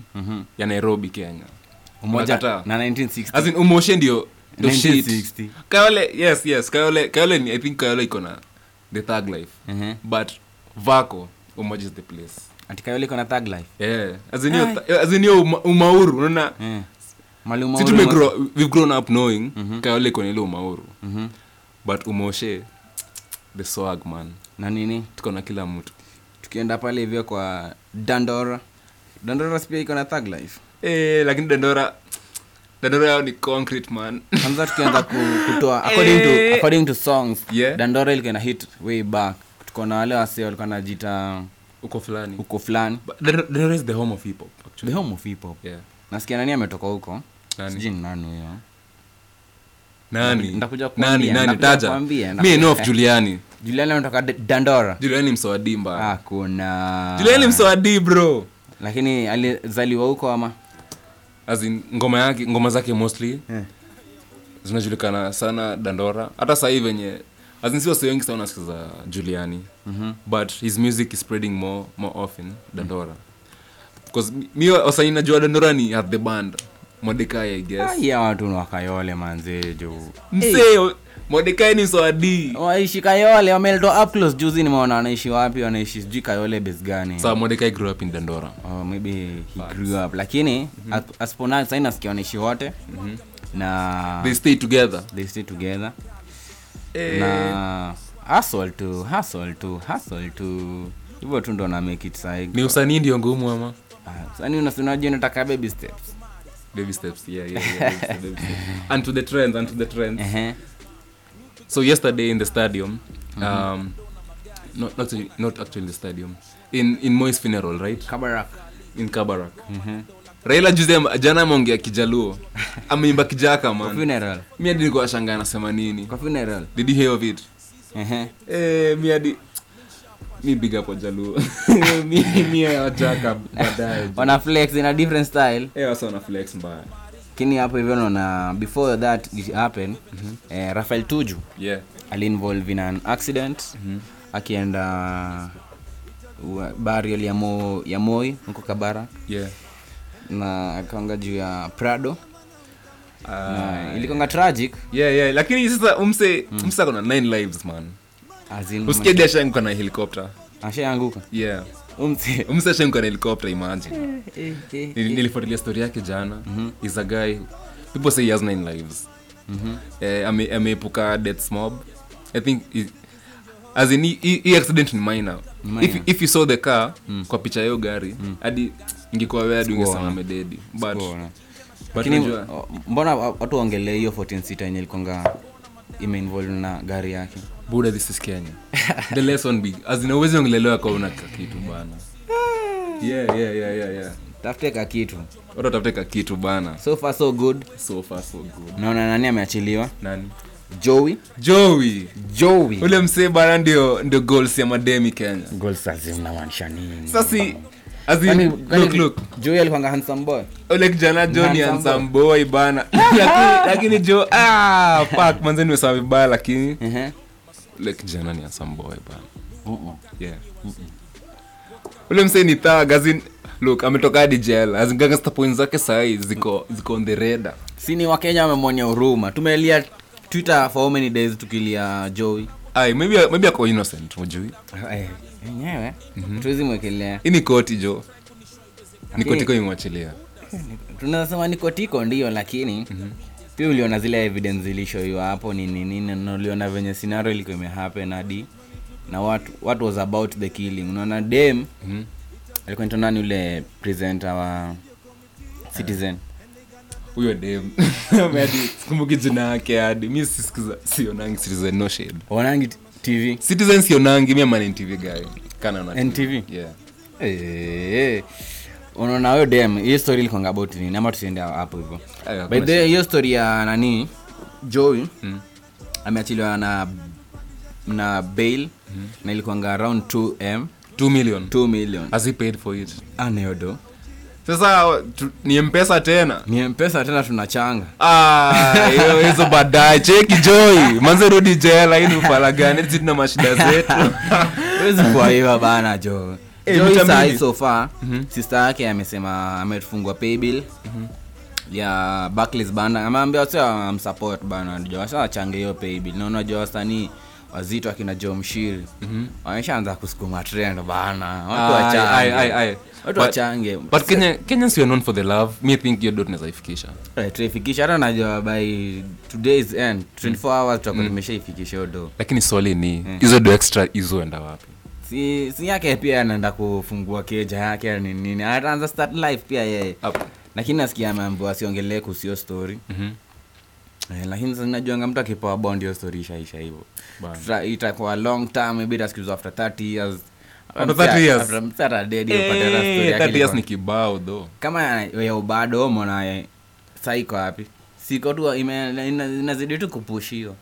ya Nairobi Kenya. Umoja na 1960. As in umoja ndio shit. Kayole yes. Kayole ni I think Kayole iko na the thug life. But Vako umoja is the place. Atika yule kuna tag life. Yeah. As in you umauru unaona. Yeah. Mali umauru. Sisi we've grown up knowing Kayole kuna ile umauru. But umoshe the swag man. Na nini? Tuko na kila mtu. Tukienda pale hivi kwa Dandora pia iko na tag life. Lakini Dandora yao ni concrete man. Kwanza tukianza kutoa according to songs. Yeah. Dandora ile kuna hit way back. Tuko na wale wase walikuwa wanajiita uko fulani. There is the home of hip hop actually. Yeah. Nasikia nani ametoka huko? Sijui nani huyo. Nani taja? Mimi know of Juliani. Juliani anatoka Dandora. Juliani Msawadi. Ah, kuna Juliani Msawadi bro. Lakini alizaliwa huko ama? As in ngoma yake, ngoma zake mostly zinajulikana sana Dandora. Hata sasa hivi wenye as in sio wengi sana wanasikiza Juliani. Mm-hmm. But his music is spreading more often Dandora. Mm-hmm. Because mimi wasaina jua Dandora ni at the band. Mordecai I guess. Yeah, watu ni wakayole manze jo. Mseo Mordecai ni Swadi. Waishi Kayole, wameldo up close juzi nimeona anaishi wapi, anaishi sijui Kayole base gani. So Mordecai grew up in Dandora. Oh maybe he but grew up lakini asponal sasa inasikia anaishi wote. Mm-hmm. Na they stay together. Hey. Na hustle to. Hivyo tu ndo na make it side. Ni usanii ndio ngumu ama? Sasa ni unasunaje unataka baby steps yeah. Baby steps. and to the trends. Uh-huh. So yesterday in the stadium, mm-hmm, not actually in the stadium, in Moi's funeral, right? In Kabarak. Mhm. Raila Juzem jana ameongea Kijaluo. Ameimba Kijaka man. Kwa funeral. Mimi hadi niko nashangaa anasema nini? Kwa funeral. Did you hear of it? Mhm. Mimi hadi mi big up Jaluo. Mimi Ajaka badai. Wana flex in a different style. Sasa wana flex mbaya. Kini hapo hivyo na before that it happened, mm-hmm, Rafael Tuju ali-involve in an accident, mm-hmm, akienda burial ya Moi huko Kabara, na akaanga juu ya Prado, ilikuwa tragic, lakini sasa umse kuna 9 lives man, azin usikie dasha yangu na helicopter ashaanguka, umsesha kwa helicopter imagine. Nilifuatilia story yake jana. Mm-hmm. Is a guy people say he has 9 lives. Mhm. Ameepuka death mob. I think as in he accident ni minor. If you saw the car, kwa picha hiyo gari hadi ingekuwa wewe hadi ungesema mededi. But mbona watu waongelee hiyo 14 seater yenye ilikonga imeinvolve na gari yake? Buda, this is Kenya. The lesson big. As in always ongelelewa kwa una kitu bana. Yeah. Tafute kitu bana. So far so good. Naona nani ameachiliwa? Nani? Joey. Ule msee bana ndio goals ya mademi Kenya. Goals lazima na wanshani. Sasa as in look. Joey alikuwa handsome boy. Ole kijana Johnny handsome boy bana. Lakini Joe fuck manze ni sawa vibaya lakini. Mhm. Like jana ni some boy bana. Ule msee ni tag azin look ametoka hadi jail azin gangster points zake sahi ziko on the radar. Si ni wa Kenya wamemwonia huruma. Tumelia Twitter for how many days tukilia Joey. Ai maybe ako innocent Joey. Eh yenyewe. Tuwezi mwekelea. Ini koti Joe. Ni koti kwa imwachilia. Tunasema ni koti ndio lakini pia uliona zile evidence zilisho hiyo hapo nini uliona venye scenario ilikuwa imehappen hadi na watu what was about the killing. Unaona dem alikuwa ni nani yule presenter wa Citizen huyo dem hadi kumbuki jina yake hadi mimi sisikiza sionangi Citizen no shade wanangi TV Citizen sionangi mimi man TV guy kana na NTV unaona hiyo dem hiyo story ilikuwa about nini ama tusiende hapo hivyo by the hiyo story ya nani Joey ameachiliwa na bail na ilikuwa around 2M 2 million as he paid for it anayodo sasa ni M-Pesa tena tunachanga hiyo hizo badai cheki Joey manze rudi jela hii ufala gani hizi tuna mashida zetu wezi kwa hiyo bana Joey Joey so far sister yake amesema amefungwa pay bill ya Barclays bana ameambia sasa msupport bana ndio ashachange hiyo pay bill. Naona Joey wasanii wazito akina Joe Mshiri wameshaanza kusukuma trend bana watu wachange but Kenyans you are known for the love me think you don't nasifikisha tuifikisha hata najua by today's end 24 hours tutakomeshaifikisha do lakini swali ni hizo do extra hizo enda wapi? Si yake pia anaenda kufungua keja yake ni nini ataanza start life pia yeye lakini nasikia mambo asiongelee kusio story lakini sinajuanga mtu akipoa bond hiyo story ishaisha hivyo itakuwa long term maybe that's after 30 years after 30 years after mtara dead upate story yake 30 years ni kibao though kama ya ubado mwana sai kwa wapi siko tu inazidi tu kupushiwa.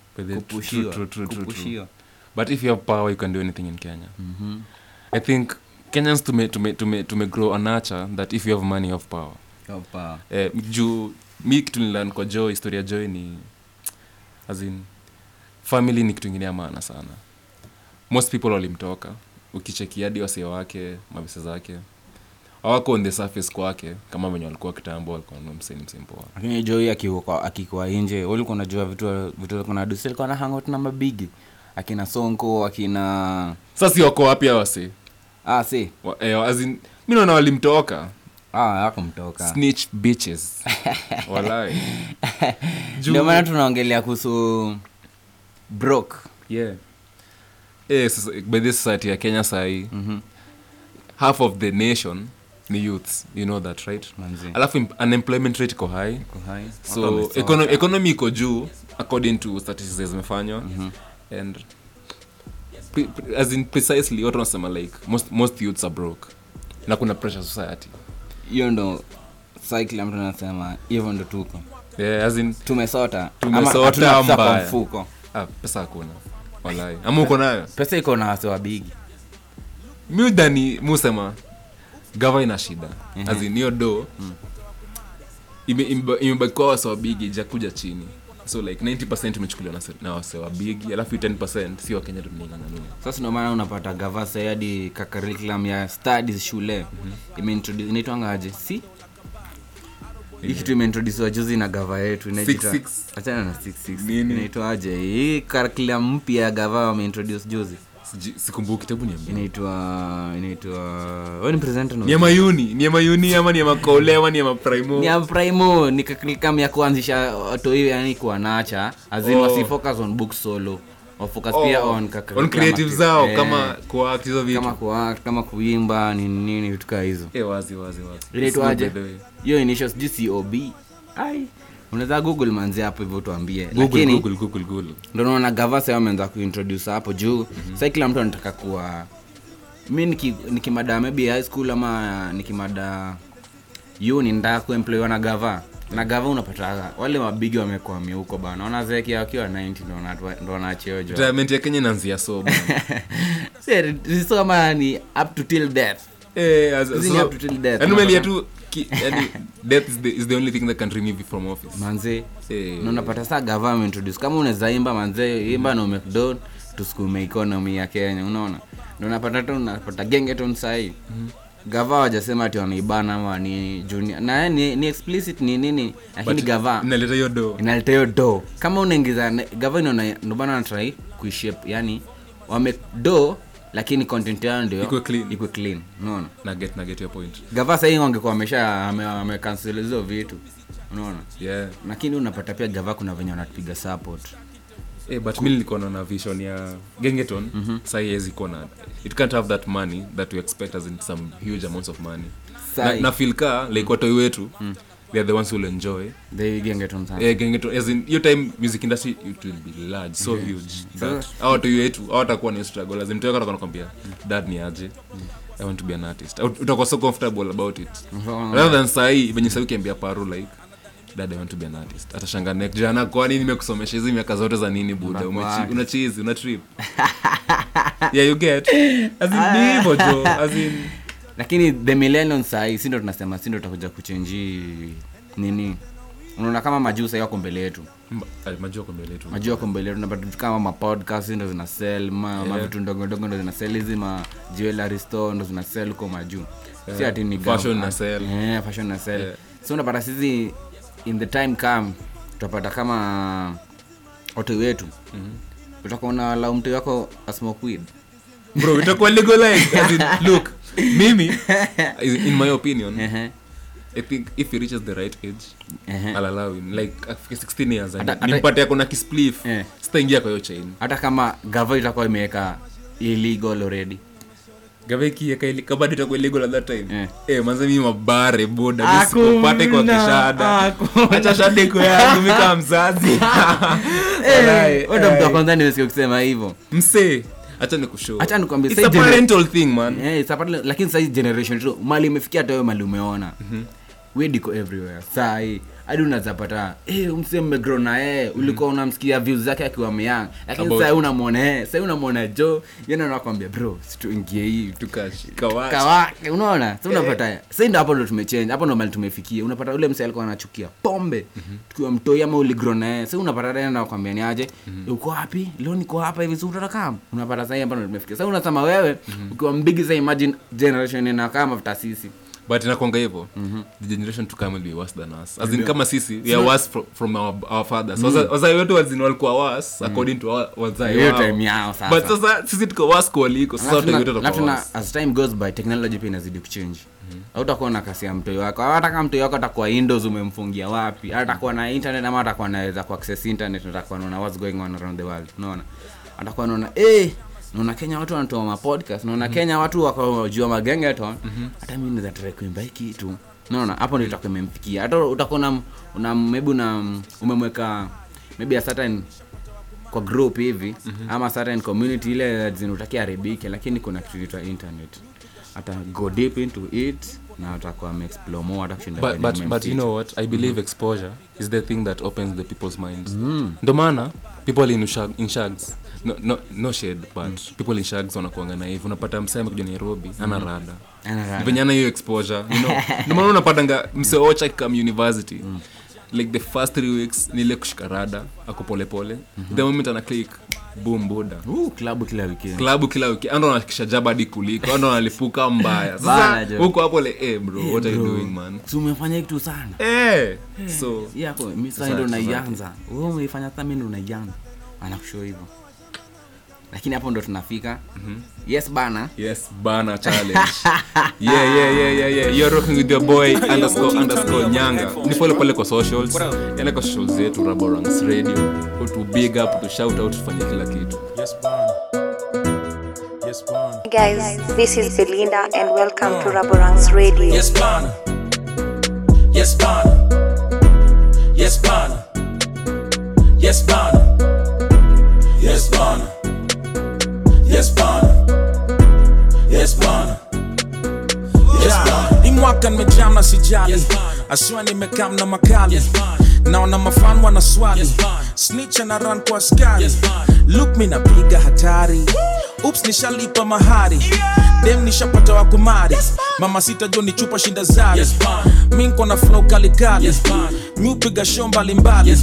But if you have power you can do anything in Kenya. Mhm. I think Kenyans to grow a nature that if you have money you have power. Juu mi kitu nililearn kwa Joy, historia Joy ni as in family ni kitu kingine maana sana. Most people walimtoka ukicheki hadi wase wake, mabesa zake. Hawako on the surface kwake kama wenye walikuwa kitambo walikuwa na msemo. Lakini Joy akikuwa nje, walikuwa wanajua vitu kuna dusi, walikuwa na hangout na mabigi. Akina Sonko, akina sasa wako wapi wase? Ah si. As in mimi naona walimtoka. Hakumtoka. Snitch bitches. Walai. Ndio maana tunaongelea kuhusu broke. Yeah. Yes, by this society ya Kenya sai. Mhm. Half of the nation ni youths. You know that, right? Manzi. Alafu unemployment rate iko high. So economy iko juu according to statistics zimefanywa. Mm-hmm. And as in precisely what unasema like most youths are broke. Na kuna pressure society. You know cycle mtu anasema hivyo ndo tuko. Yeah, as in tumesota mbaya. Mfuko. Pesa hakuna. Walai. Ama uko nayo? Pesa iko na watu wa big. Mimi ndani musema gava ina shida. As in hiyo do imebakwa watu wa big jakuja chini. So like 90% tumechukuliwa na wase wa big, alafu 10% si wa Kenya tunang'ang'ania. Sasa ndio maana unapata gavasa hadi curriculum ya studies shule. Imeintroduce inaitwa ngaje? Si? Hiki tumeintroduce wajuzi na gava yetu inaitwa achana na 66. Inaitwa aje? Hii curriculum mpya ya gava wameintroduce juzi. Sikumbuki kitabu niambia. Inaitwa wewe ni presenter no? Ni ya mayuni ama ni ya makole ama ni ya primo? Ni ya primo, nikaklikam ya kuanzisha watu hivi yani kuanaacha. Azim wasifocus on book solo. Wafocus pia on creative zao kama kwa act hizo vitu. Kama kwa act, kama kuimba, nini vitu kama hizo. Wazi. Inaitwa aje? Hiyo initials GCOB. Ai. Unaweza Google manzi hapo hivyo tuambie. Lakini Google. Ndio naona gavasa yao ameanza kuintroduce hapo juu. Sasa kila mtu anataka kuwa mimi nikimada maybe high school ama nikimada uni nda ku employ na gava. Na gava unapata wale mabigi wamekuwa huko bana. Naona zeki wakiwa 90 ndio wanaacheo jo. Retirement ya Kenya inaanzia soba. Sasa soma ni up to till death. Up to till death. Anomali yetu yani death is the only thing that can remove you from office. Manze, unapata saa government introduce kama unaweza imba manze, imba na McDonald to sukuma economy ya Kenya, unaona? Ndio unapata Gengetone side. Gava hajasema ati wanaibana ama ni junior. Na yani ni explicit ni nini? Lakini gava inaleta hiyo do. Kama unaingiza gava ndio bana try kuishape, yani wame do lakini content yao ndio iko clean unaona. Na get your point. Gavasa yeye angekuwa ame cancel hizo vitu unaona. Yeah, lakini unapata pia gava kuna wenye wanatupiga support but mimi nilikuwa na vision ya Gengetone. Sai hizi kona it can't have that money that we expect as in some huge amounts of money na feel ka like watu wetu they are the ones who will enjoy the Gengetone time. Gengetone as in your time music industry it will be large so huge that out to you to out akuwa ni struggle as in mtu yako anakuambia dad ni aje I want to be an artist utakuwa so comfortable about it rather than say when you say ukiambia paru like dad I want to be an artist atashanga neck jana kwa nini nimekusomesha hizo miaka zote za nini buda unachizi una trip yeah you get as in divo jo as in lakini the millennials sai si ndo tunasema si ndo tutakuja kuchenji nini unaona kama majusa yako mbele yetu majua kwa mbele yetu na bado kama ma podcast ndo zina sell ma vitu ndogo ndo zina sell hizi ma jewelry store ndo zina sell kwa majuu si ati ni fashion na sell fashion na sell so unapata sisi in the time come tutapata kama watu wetu utakuona la mtu wako smoke weed bro utakuwa legalize as in look mimi in my opinion I think if he reaches the right age I'll allow him like 16 years nimpate yako na kispliff sitaingia kwa hiyo chain hata kama gava itakuwa imeweka illegal already gaveki yake ile kabla itakuwa illegal at that time manze mimi mabare boda nisipopate kwa kishada acha shade kwa yangu mimi kama mzazi ndio mtu kwanza nimesikia kusema hivyo msee acha nikwambie it's a parental thing man it's a parental lakini size generation tu mali imefikia hata wewe mali umeona Wediko everywhere. Saa hii hadi unazapata mseme grow na ulikuwa unamsikia views zake akiwa young, lakini sasa unamuona Joe, yeye anakuambia bro situingie hii tukashi kawaki, unaona sasa unapata. Sasa ndio hapo ndo tumechange, hapo ndo mali tumefikia. Unapata ule mseme alikuwa anachukia pombe tukiwa mtoi ama uli grow na sasa unapata tena anakuambia ni aje uko wapi leo, niko hapa hivi sio unataka. Unapata sasa hapo ndo tumefikia. Sasa unasema wewe ukiwa mbigi sasa imagine generation ina kama vitasisi but inakuanga hivyo the generation to come will be worse than us, as in kama sisi we are worse from our fathers. So wazazi wetu walikuwa worse according to our wazazi wao time yao sasa, but sasa sisi tuko worse kuliko sote yote tutakuwa. As time goes by technology pia inazidi kuchange. Hautakuwa na kasi ya mtoi wako, hata kama mtoi wako atakuwa indoors umemfungia wapi, atakuwa na internet ama atakuwa anaweza kuaccess internet, atakuwa anaona what's going on around the world, unaona, atakuwa anaona naona Kenya watu wanatoa mapodcast, naona Kenya watu wakajua magengetone, hata mimi naweza try kuimba hiki kitu, naona hapo ndio itakuwa imemfikia. Hata utakuwa una maybe na umemweka maybe a certain kwa group hivi ama certain community ile zinataka haribike, lakini kuna kitu inaitwa internet, hata go deep into it na atakuwa explore more, atakushinda kwenye but you know what I believe exposure is the thing that opens the people's minds. Ndio maana people in shags no shade but people in shags wanakuanga na hivi, unapata msema kuja Nairobi ana rada vinyana hiyo exposure, you know. Ndio maana unapata msema ocha come university like the first 3 weeks ni ile kushika rada akopole the moment ana click boom boda club kila wiki ando anashikisha jabadi kuliko ando analipuka mbaya. Sasa huko hapo le bro what are you doing man, tumefanya kitu sana so yako mimi sasa ndo naianza wewe umeifanya sana mimi ndo naianza anakushow hivyo, lakini hapo ndo tunafika yes bana challenge. yeah you're rocking with your boy _ Nyanga. Ni follow pale kwa socials, yale kwa socials zetu Raboranks Radio, to big up, to shout out, fanya kila kitu. Yes bana guys, this is Belinda and welcome to Raboranks Radio. Yes bana ni mwaka nimejamna sijali aswa nimekaa na makali naona mafan wana swali snitch and run kwa askari look me napiga hatari oops nishalipa mahari dem nishapata wa kumari mama sita joni chupa shinda zari mimi niko na flow kali mimi upiga show mbalimbali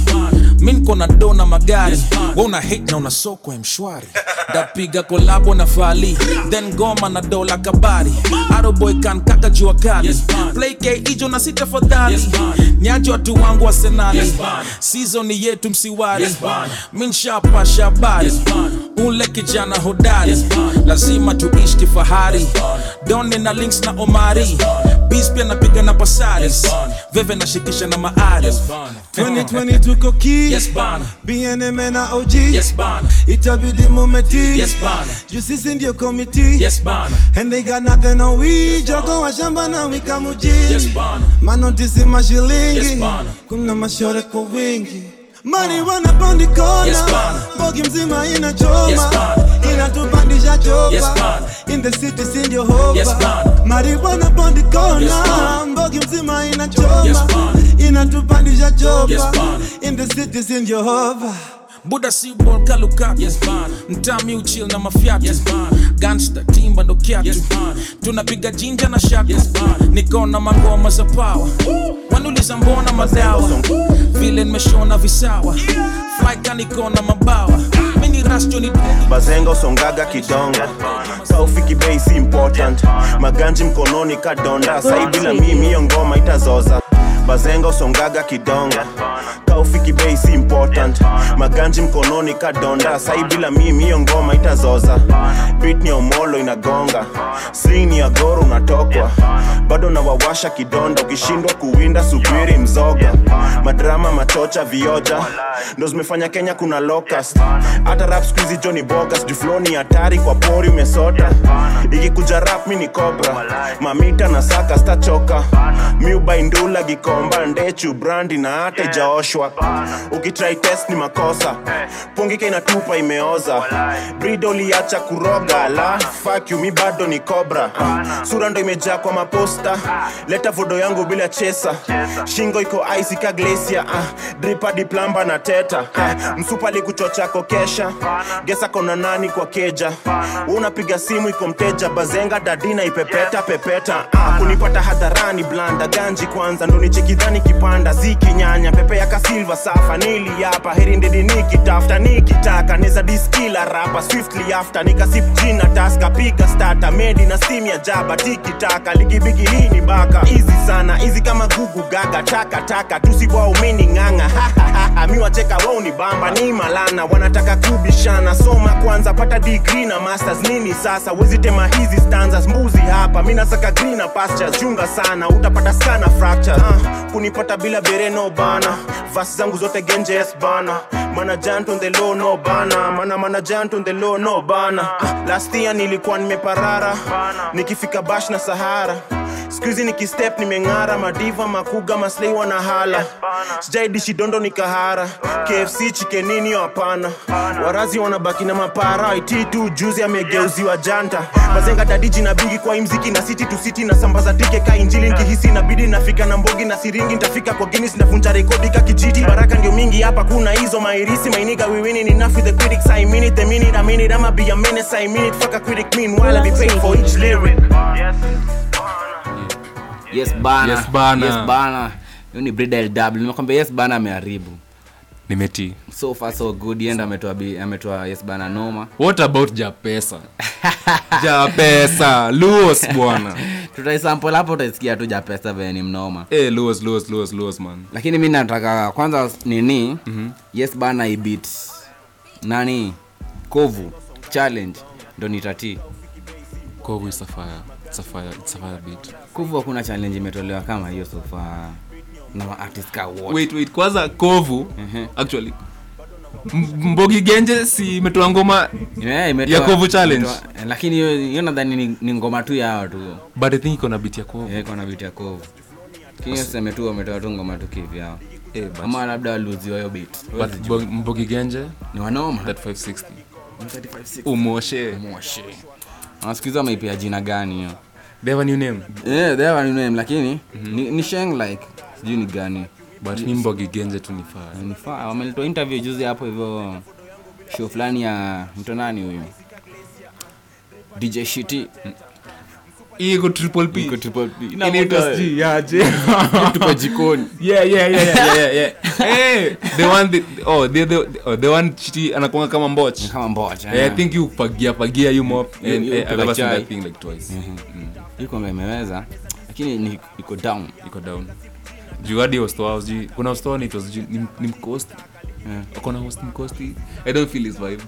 mimi niko na dona magari wewe una hate na unasokwa mshwari dapiga kolabo na fali then goma na dola kabari aro boy kan kaka jua kali play k ijo na sita for dali nyaji watu wangu wa senali season yetu msiwari mimi nishapa shabari ule kijana hodari lazima tuishi kifahari don na links na Omari bispia napiga na pasaris veve na shikisha na maari 2020 tuko ki BNM na OG itabidi mumeti justice ndio committee and they got nothing on we jogo wa shamba na wika muji manotisi mashilingi kuna mashore kwa wingi money wanapondi kona bogi mzima inachoma inatupandisha chopa in the city sin your hope money wanapondi kona bogi mzima inachoma inatupandisha chopa in the city sin your hope buda si bol kaluka mtami uchill na mafyatu gangster team bando kiatu tunapiga jinja na shaka niko na mangoma za power wanuliza mbona madawa vile nimeshona visawa fly kaniko na mabawa mini rastio ni bazengo songaga kidonga saufiki base important maganji mkononi kadonda sai bila mimi hiyo ngoma itazoza bazengo songaga kidonga kaufiki base important maganji mkononi kadonda sai bila mimi hiyo ngoma itazoza beat ni omolo inagonga sling ni agoro unatokwa bado na wawasha kidonda ukishindwa kuwinda subiri mzoga madrama matocha vioja ndo zimefanya Kenya kuna locust hata rap squeeze Johnny Bogas jufloni hatari kwa pori umesota ikikuja rap mimi ni Cobra mamita na saka stachoka miuba indula gikomba ndechu brandi na hata Joshua Ukitry test ni makosa. Pungi kena tupa imeoza. Breeder uliacha kuroga. La, fuck you, mi bado ni Cobra. Sura ndo imejaa kwa maposta. Leta fodo yangu bila chesa. Shingo iko ice ka glacier. Dripa di plamba na teta. Msupa li kuchocha kokesha. Gesa kona nani kwa keja. Unapiga simu iko mteja. Bazenga dadina ipepeta pepeta. Kunipata hadharani blanda. Ganji kwanza ndo nichikidhani kipanda. Ziki nyanya pepe ya kasilva safa. Nili hapa heri ndidi nikitafta. Nikitaka neza diskila rapa. Swiftly after nikasip jina taska. Pika starter medi na steam ya jaba. Tikitaka ligibigi hii ni baka. Easy sana easy kama Google gaga. Taka taka tusiwa umini nganga. Miwa cheka wao ni bamba. Ni malana wanataka kubishana. Soma kwanza pata degree na masters. Nini sasa wezitema hizi stanzas. Mbuzi hapa mina saka greener pastures. Junga sana utapata sana fracture. Kunipata bila bere no bana. Vasi zangu zote genje yes bana. Mana janto on the low no bana. Mana janto on the low no bana. Last year nilikuwa nimeparara. Nikifika bash na Sahara. Squeezy nikistep nimengara. Madiva makuga maslay wanahala. Sijaidi shidondo nikahara. KFC chikenini hapana. Warazi wanabaki na mapara. Ititu juzi amegeuziwa janta. Mazenga dadiji na bigi kwa mziki na city to city na sambaza tike ka injili nikihisi na bidi nafika na mbogi na siringi nitafika kwa Guinness nafunja rekodi ka kijiti. Baraka ndio mingi hapa kuna hizo mairisi mainiga we winning enough with the critics. I mean it the minute I mean it I'ma be a menace I mean it fuck a critic meanwhile I be paid for each lyric. Yes. Yes bana. Yes bana. Yes bana. Yoni Breeder LW. Nimekwambia yes bana ameharibu. Nimeti. So far so good. Yeye ndo ametoa yes bana noma. What about Japesa? Japesa. Luos bwana. Tutai sample hapo utasikia tu Japesa vya ni mnoma. Eh Luos man. Lakini mimi nataka kwanza nini? Yes bana I beat. Nani? Kovu challenge ndo nitatii. Kovu Safaya beat. Kovu kuna challenge imetolewa kama hiyo so far. Na artist ka award. Wait kwanza Kovu actually Mbogi Genje si imetoa ngoma ya Kovu challenge. Lakini hiyo nadhani ni ngoma tu ya watu. But I think iko na beat ya Kovu. Iko na beat ya Kovu. Kinyo sema tu ametoa tu ngoma tu kivyao. Ama labda waluzi hiyo beat. But Mbogi Genje ni wanoma 3560. 3560. Umoshe. Unasikiza maipia jina gani hiyo? They have a new name lakini ni Sheng like sijui ni gani but Mbogi Genje tu ni fire. Wamelitoa interview juzi hapo hivyo show fulani ya mtu nani huyo DJ Shitty. Iko triple P. Na motors G yaje. Tupo jikoni. Yeah. Hey, the one Shitty anakuanga kama mboch. I think you pagia you mop and I was thinking like twice. Iko mmeweza lakini iko down. Juadi host house ji kuna host ni it was ni cost. Kuna host ni cost. I don't feel his vibe.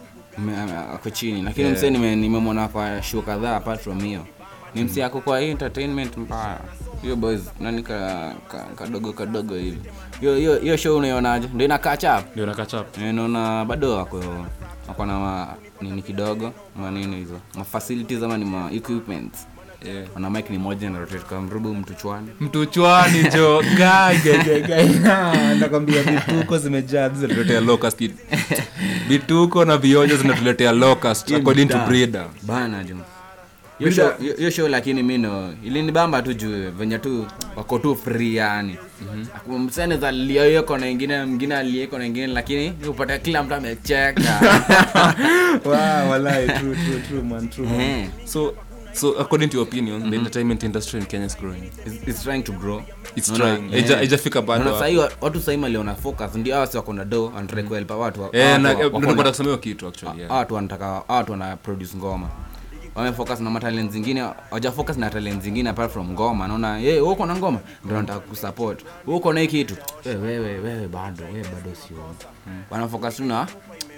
Ako chini lakini msee nimemwona kwa show kadhaa apart from hiyo. Ni msee yako kwa entertainment mbaya. Hiyo boys nani kadogo hivi. Hiyo show unaionaje? Ndio ina catch up. Naona bado wako na nini kidogo, maneno hizo. Ma facilities ama ni ma equipments. Wana mic ni moja na rotate kama mrubu mtuchwani jo guy. Nakwambia vituko zimejaa zinatuletea locust. Vituko na vionjo zinatuletea locust according to Breeder. Bana jo. Yo show lakini mino ilinibamba tu juu venye tu wako tu free yani. Akumsene za leo kuna mwingine aliyeko na mwingine lakini upata kila mtu amecheka. Wow, wallahi true man. So according to your opinion, the entertainment industry in Kenya is growing. It's trying to grow. It's trying. Haijafika bado. Na sasa hiyo watu sasa hivi wana focus ndio hao sasa kuna do and try kuelpa watu. Na tunapata kusema kitu actually. Watu wanataka watu wana produce ngoma. Wamefocus na talent zingine, hawajafocus na talent zingine apart from ngoma. Naona yeye uko na ngoma ndio nataka kusupport. Uko na hiki kitu. Wewe bado sio. Wanafocus na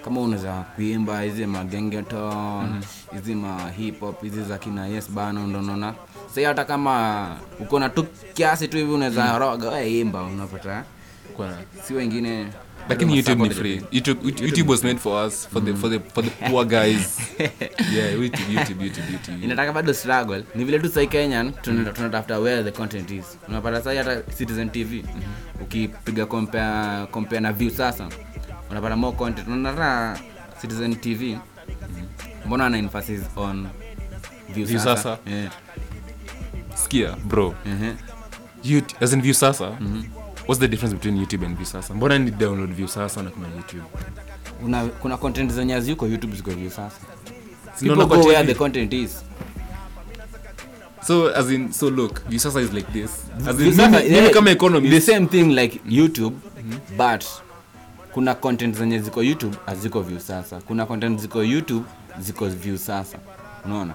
kama unaweza kuimba hizi ma Gengetone, hizi ma hip hop, hizi za kina Yes Bana ndo unaona. Sasa hata kama uko na tu kiasi tu hivi unaweza roga wewe imba unapata. Kwa si wengine Lakini YouTube ni free. YouTube was meant for us, for the poor guys. Yeah, YouTube. Inataka bado struggle. Ni vile tu sai Kenyan tunatafuta where the content is. Unapata sai hata Citizen TV. Ukipiga compare na Viusasa. Unapata more content. Unapata Citizen TV. Mbona ana emphasis on Viusasa? Yeah. Skia, bro. YouTube as in Viusasa. What's the difference between YouTube and Viusasa? Mbona ni download Viusasa na kuna YouTube? Kuna content zenye ziko YouTube ziko Viusasa. People no, go where the content is. So as in, so look, Viusasa is like this. As in, mimi kama economy, the same thing like YouTube, but kuna content zenye ziko YouTube haziko Viusasa. Kuna content ziko YouTube ziko Viusasa. Unaona?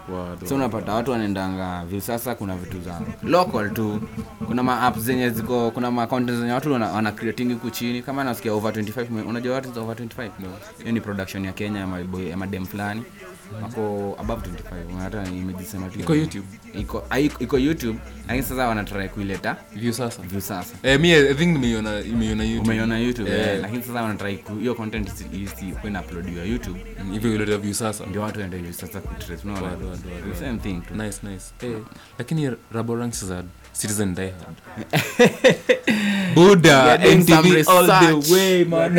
So unapata watu wanaendanga Viusasa, kuna vitu za local tu, kuna ma apps zenye ziko, kuna ma content zenye watu wana creating huko chini. Kama nasikia over 25, unajua watu over 25? No. Hiyo ni production ya Kenya ya madem fulani. Wako above 25. Unataka nimejisema tu. Iko YouTube. Iko YouTube. Lakini sasa wana try kuileta Viusasa. Mimi I think nimeiona YouTube. Umeiona YouTube. Lakini sasa wana try hiyo content is kwenda upload ya YouTube. Hivi ileta Viusasa. Ndio watu wanaenda Viusasa kutrace. No, the same thing. Nice. Lakini Raboranks za Citizen Die Hard. Buddha MTV all the way, man.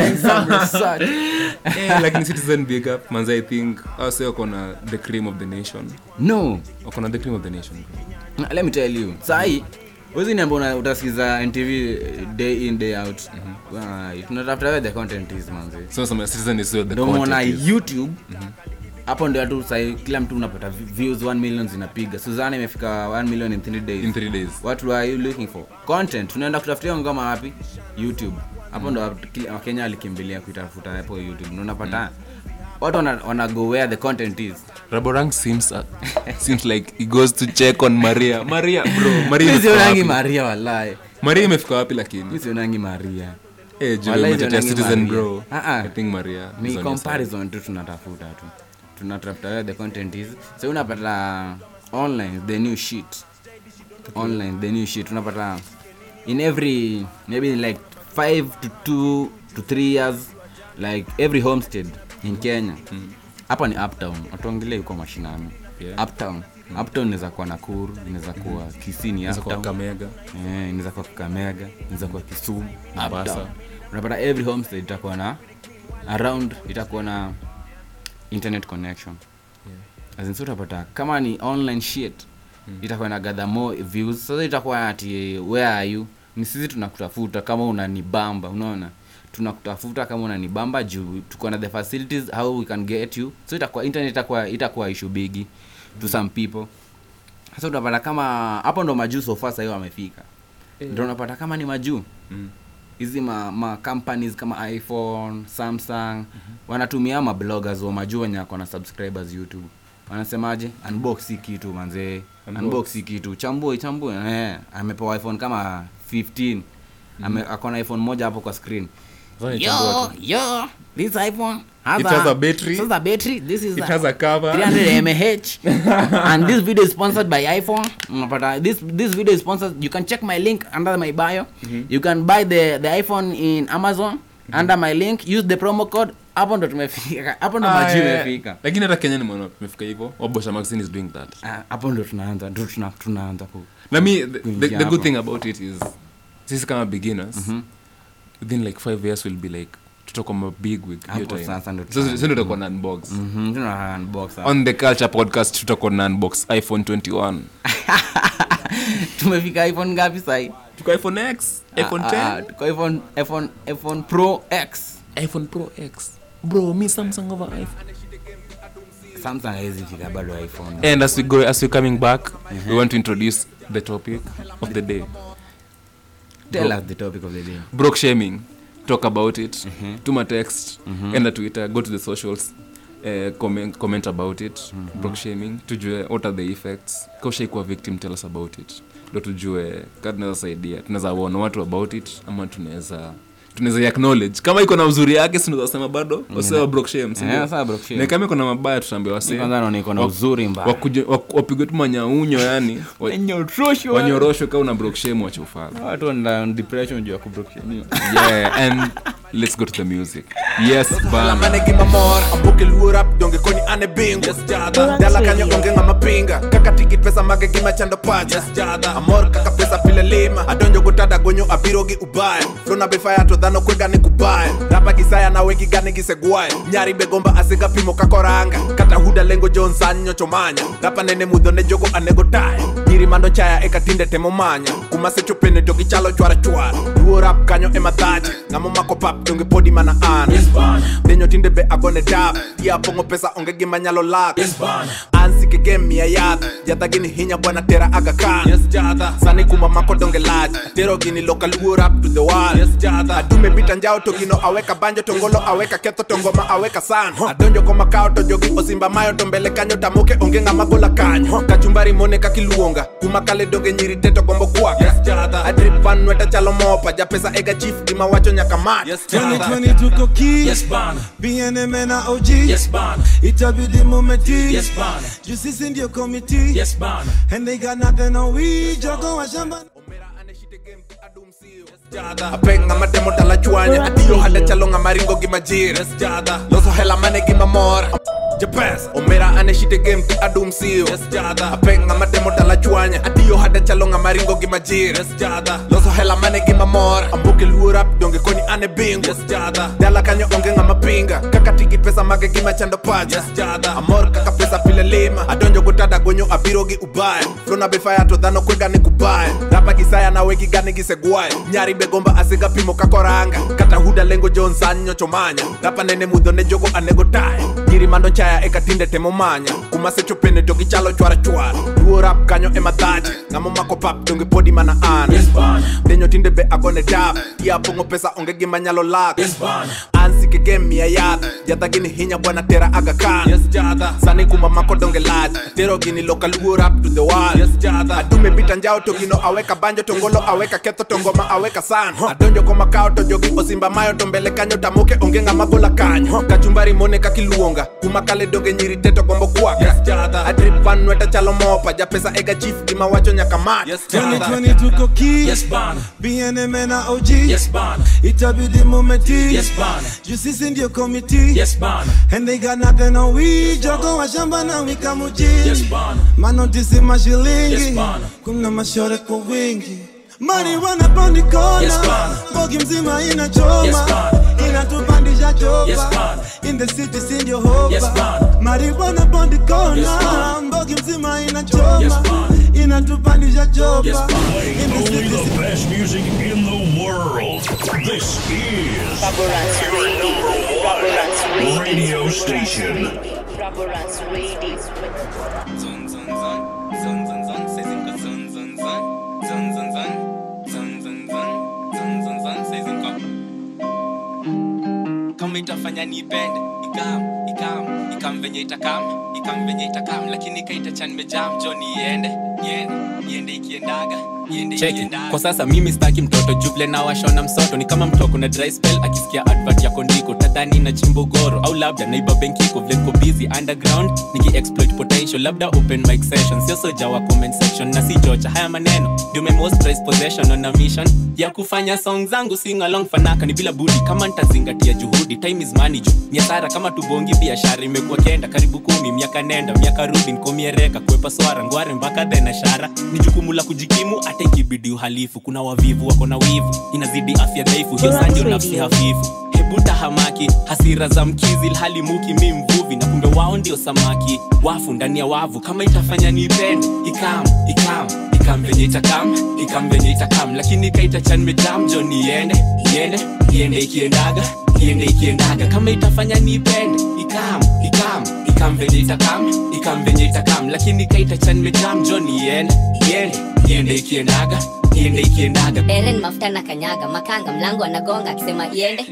Like in Citizen Big Up, man, I think also kuna the cream of the nation. No, kuna the cream of the nation. Let me tell you. Sai, wewe unaona utasikiza NTV day in day out. Tunatafuta where the content is, man. So some Citizen is where the content. Don't on YouTube. Hapo ndio watu sai kila mtu unapata views 1 million zinapiga. Suzana imefika 1 million in 3 days. What are you looking for? Content. Tunaenda kutafutia ngoma wapi? YouTube. Hapo ndo Wakenya alikimbilia kutafuta hapo YouTube. Unapata watu wana go where the content is. Raboranks seems like he goes to check on Maria. Maria sio rangi Maria wallahi. Maria imefika wapi lakini? Sio rangi Maria. Juu Citizen bro. I think Maria. Ni comparison tu tunatafuta tu. Tunatafuta where the content is. So unapata online the new shit. Unapata in every maybe in like 5 to 2 to 3 years like every homestead in Kenya. Hapa ni uptown. Atuongelee uko mashinani. Uptown. Uptown inaweza kuwa Nakuru, inaweza kuwa Kisini, inaweza kuwa Kakamega. Inaweza kuwa Kisumu, Mombasa. Unapata every homestead itakuwa na around itakuwa na internet connection. As in sort of attack. Kama ni online shit, itakuwa na gather more views. Sasa itakuwa ati where are you? Ni sisi tunakutafuta kama unanibamba, unaona? Tunakutafuta kama unanibamba juu tuko na the facilities how we can get you. So itakuwa internet itakuwa issue big to some people. Sasa unapata kama hapo ndo majuu so far sasa wamefika. Ndio unapata kama ni majuu. Hizi ma companies kama iPhone, Samsung, wanatumia ma bloggers wa majuu nyako na subscribers YouTube. Wanasemaje? Unbox hii kitu manze. Unbox hii kitu. Chambua. Amepewa iPhone kama 15. Akona iPhone moja hapo kwa screen. Yo, this iPhone has a battery. So the battery, it has a cover. 300 mAh. And this video is sponsored by iPhone. But this video is sponsored. You can check my link under my bio. You can buy the iPhone in Amazon under my link. Use the promo code. Hapo ndo tumefika. Hapo ndo maji imefika. Lakini hata Kenya ni mwana tumefika hivyo. Obosha Maxine is doing that. Hapo ndo tunaanza ku. Na mimi the good thing about it is sisi kama beginners within like 5 years will be like tutakuwa big wig hiyo time. Sasa ndo tutakuwa unbox. Tuna unbox. On the Culture Podcast tutakuwa unbox iPhone 21. Tumefika iPhone ngapi sasa? Tuko iPhone X, iPhone 10, tuko iPhone Pro X. iPhone Pro X. Bro, me Samsung over iPhone. Samsung is fika bado iPhone. And as we coming back, we want to introduce the topic of the day. Tell us the topic of the day. Broke shaming. Talk about it. Tuma text, enda Twitter, go to the socials, comment about it. Broke shaming. Tujue what are the effects. Kosha kwa victim, tell us about it. Ndio tujue kadri tunaweza saidia. Tunaweza warn watu about it ama tunaweza tunaweza acknowledge. Kama iko na uzuri yake tunasema bado wasiwa broke shame, sio? Yeah, sawa broke shame. Na kama iko na mabaya tutambe wasiwe. Kwanza naona iko na uzuri mbaya. Wapigwe tu manyaunyo yani. Wanyorosho. Wanyorosho kama una broke shame wacha ufanye. Watu wana depression juu ya ku broke shame. Yeah, and let's go to the music. Yes Bana. Flona befaya to dano kwega ni kubaye. Rapa kisaya na wengi gani gisegwaye. Nyari begomba asinga pimo kakoranga. Kata huda lengo Johnson nyochomanya. Rapa nene mudone jogo anegotaye. Nyiri mando chaya ekatinde temomanya. Kumase chupene jogi chalo chwara chwara. Duo rap kanyo emataji. Na momako pap tunge podi mana ana. Yes Bana. Denyo tinde be agone tap. Tia pongo pesa onge gimanyalo lap. Yes Bana. Anzi kege miya yata. Yata gini hinya bwana tera aga kan. Yes jata. Sani kumamako donge laji. Tero gini local duo rap to the wall. Yes jata. Adume bita njao togino aweka banjo tongolo aweka keto tongoma aweka san. Adonjo koma kao tojogi osimba mayo tombele kanyo tamuke onge ngamagola kanyo. Kachumbari mone kakiluonga. Kumakale donge nyiri teto gombo kuwaka. Yes jata. Adripan weta chalo mopa. Japesa ega chief dima wacho nyaka mati. Yes jata. 2020 koki. Yes Bana. BNM na OG. Yes Bana. Itabidi mumeti. Yes Bana. Jusisi ndiyo committee. Yes Bana. And they got nothing on we. Jogo wa shamba. Apenga matemo talachuanya. Adiyo hada chalonga maringo gimajira. Loso hela mane gimamora. Japes Omera aneshite game ti adumsiyo. Apenga matemo talachuanya. Adiyo hada chalonga maringo gimajira. Loso hela mane gimamora. Ambuke luo rap donge koni ane bingo. Dala kanyo onge nga mapinga. Kakatiki pesa mage gimachando paja. Amor kakapesa pile lima. Adonjo gutada gonyo abirogi ubaye. Flona befaya to dhano kwega ni kubaye. Rapa kisaya na weki gani gisegwaye. Nyari begomba asinga pimo kakoranga. Kata huda lengo Johnson nyochomanya. Rapa nene mudone jogo anegotaye. Jiri mando chaya ekatinde temomanya. Kumase chupene jogi chalo chwara chwara. Duo rap kanyo emataji. Na momako pap tunge podi mana ana. Yes Bana. Denyo tinde be agone tap. Tia pongo pesa onge gimanyalo lak. Yes Bana. Anzi kege miya yata. Yata gini hinya bwana tera aga kan. Yes jata. Sani kumamako donge laji. Tero gini local duo rap to the wall. Yes jata. Adume bita njao togino aweka banjo tongolo aweka keto tongoma aweka san. Adonjo koma kao tojogi osimba mayo tombele kanyo tamuke onge ngamagola kanyo. Kachumbari mone kakiluonga. Kumakale donge nyiri teto gombo kuwaka. Yes jata. Adripan weta chalo mopa. Japesa ega chief dima wacho nyaka mati. Yes jata. 2020 koki. Yes Bana. BNM na OG. Yes Bana. Itabidi mumeti. Yes Bana. Jusisi ndiyo committee. Yes Bana. And they got nothing on we. Jogo wa shamba na wika mujini. Yes Bana. Manotisi mashilingi. Yes Bana. Kuna mashore kwa wingi. Mari wana pandi kona. Yes Bana. Bogi mzima inachoma. Yes Bana. Inatupandisha chopa. Yes Bana. In the city sindi hopa. Yes Bana. Mari wana pandi kona. Yes Bana. Bogi mzima inachoma. Yes Bana. Inatupandisha chopa. Yes Bana. In the city the best music in the world. This is Raboranks Radio. Radio station. Raboranks Radio. Zun zun zun. Zun zun zun. Sezinka zun zun zun. Zun zun zun. Kama itafanya nipende ikam venye itakam lakini kaita cha nimejam jo niende ikiendaga Cheki, kwa sasa mimi staki mtoto juble na washona msoto. Ni kama mtoko na dry spell akisikia advert ya kondiko. Tadhani na chimbo goro au labda naiba benkiko. Vlenko busy underground, niki exploit potential. Labda open mic session, sio soja wa comment section. Na si jocha haya maneno, ndio my most prized possession. On a mission ya kufanya songs zangu sing along fanaka. Ni bila budi kama nitazingatia juhudi. Time is money ju, ni hasara kama tubongi biashara. Imekuwa kenda karibu 10 miaka nenda miaka rudi. Nikomiereka kuepa swara ngware mpaka tena shara. Ni jukumu la kujikimu take ibidi uhalifu. Kuna wavivu wako na wivu, inazidi afya dhaifu. Hiyo sandio nafsi hafifu. Hebuta hamaki hasira za mkizi hali muki mimi mvuvi na kumbe wao ndio samaki wafu ndani ya wavu. Kama itafanya nipende ikam venye itakam lakini kaita cha nimejam jo niende ikiendaga kama itafanya nipende ikam venye itakam lakini kaita cha nimejam jo niende ikiendaga. Belen mafuta na kanyaga makanga mlango anagonga akisema iende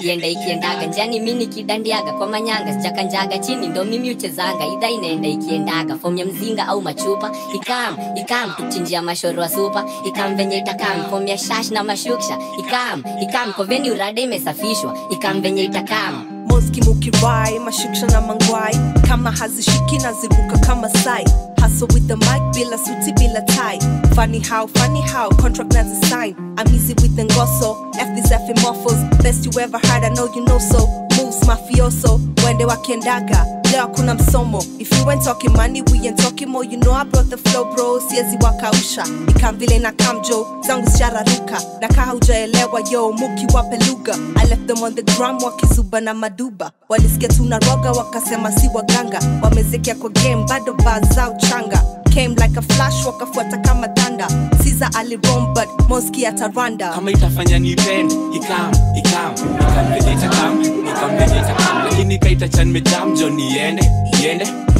Yende ikiendaga njani mini kidandiaga kwa manyanga sichakanjaga chini ndo mimi uchezanga idha inaenda ikiendaga form ya mzinga au machupa ikam kuchinjia mashoro wa supa ikam venye itakam form ya shash na mashuksha ikam kwa veni urade imesafishwa ikam venye itakam Moski mukirai, mashuksha na mangwai Kama hazishiki na ziruka kama sai Hustle with the mic, bila suti, bila tie Funny how, contract na design I'm easy with ngoso, F these F morphos Best you ever heard, I know you know so Moves mafioso, wende wakiendaga Leo kuna msomo If you ain't talking money, we ain't talking more You know I brought the flow bro, siyezi wakausha Ikamvile na kamjo, zangu sijararuka Naka haujaelewa yo, muki wapeluga I left them on the gram, wakizuba na maduba Walisikia tunaroga, wakasema si waganga Wamezekia kwa game, bado baza uchanga Came like a flash, wakafuata kama danda Caesar alirom, but Moski ataranda Kama itafanya ni pen, ikam Ikamvile itakam Lakini kaita chanme jamjo ni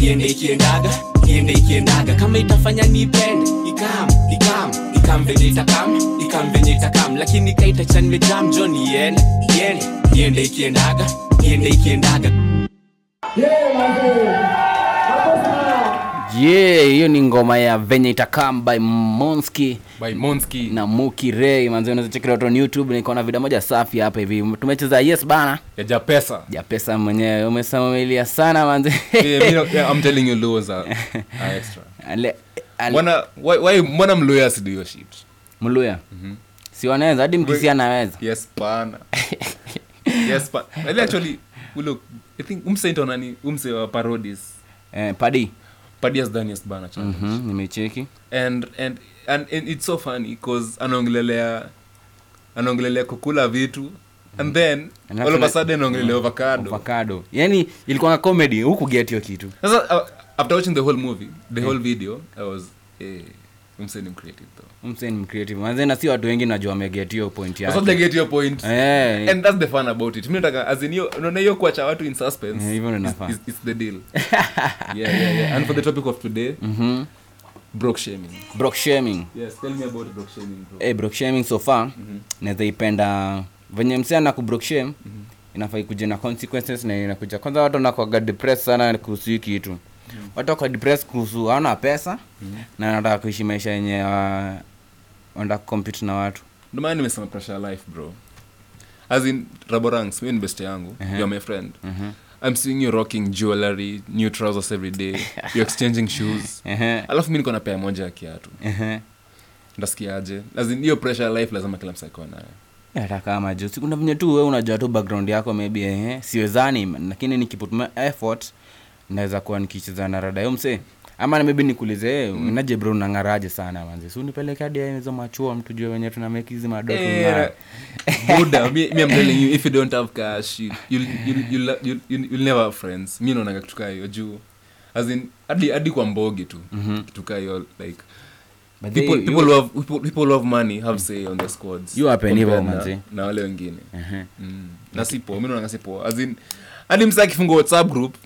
Yende ikiendaga Kama itafanya ni pen, ikam vile itakam Lakini kaita chanme jamjo ni Yende ikiendaga Yeah, manze Yeah, hiyo ni ngoma ya venye itakam by Monski na Muki Ray. Manzo unaweza check out on YouTube, niko na video moja safi hapa hivi. Tumecheza Yes Bana ya Japesa mwenyewe. Umesamilia sana manzo. Yeah, I'm telling you Luos are extra. Why Mluya si do your shit? Mluya. Mhm. Si wanaweza hadi mkisi anaweza. Yes Bana. Actually, look, I think umseito nani wa parodies. Padias Daniels Bana challenge. Mhm, nimecheki. And it's so funny because anaongelelea kukula vitu and then all of a sudden anaongelelea avocado. Yaani ilikuwa na comedy huku get hiyo kitu. Sasa after watching the whole movie, the whole video, I was I'm saying creative. Manze na si watu wengi najua wame get hiyo point yake. Sasa they get your point. Yeah. And that's the fun about it. Mimi nataka as in hiyo unaona hiyo kuacha watu in suspense. Yeah, even enough. It's the deal. Yeah. And for the topic of today, Broke shaming. Yes, tell me about broke shaming. Bro. Broke shaming so far, naweza ipenda venye msiana ku broke shame, inafaa ikuje na consequences na inakuja. Kwanza watu wanakuwa depressed sana kuhusu hiki kitu. Watu wako depressed kuhusu hawana pesa na wanataka kuishi maisha yenye wanataka compete na watu. Ndio maana nimesema pressure life bro. As in Raboranks, mimi ni best yangu, you're my friend. I'm seeing you rocking jewelry, new trousers every day. You're exchanging shoes. Alafu mimi niko na pair moja ya kiatu. Ndasikiaje? As in hiyo pressure life lazima kila msako nayo. Hata kama just kuna vinyo tu wewe unajua tu background yako maybe siwezani lakini nikiputumia effort naweza kuwa nikicheza na rada yomse ama maybe nikuulize unaje bro unangaraje sana manzi si unipeleke hadi hizo machua mtu jua wenyewe tuna make hizo madoto na buda me I'm telling you if you don't have cash you'll never have friends mimi naona kutukaa hiyo juu as in hadi kwa mbogi tu kutukaa hiyo like people love money have say on the squads you happen hivyo manzi na wale wengine na sipo mimi naona sipo as in hadi msaki kifungo WhatsApp group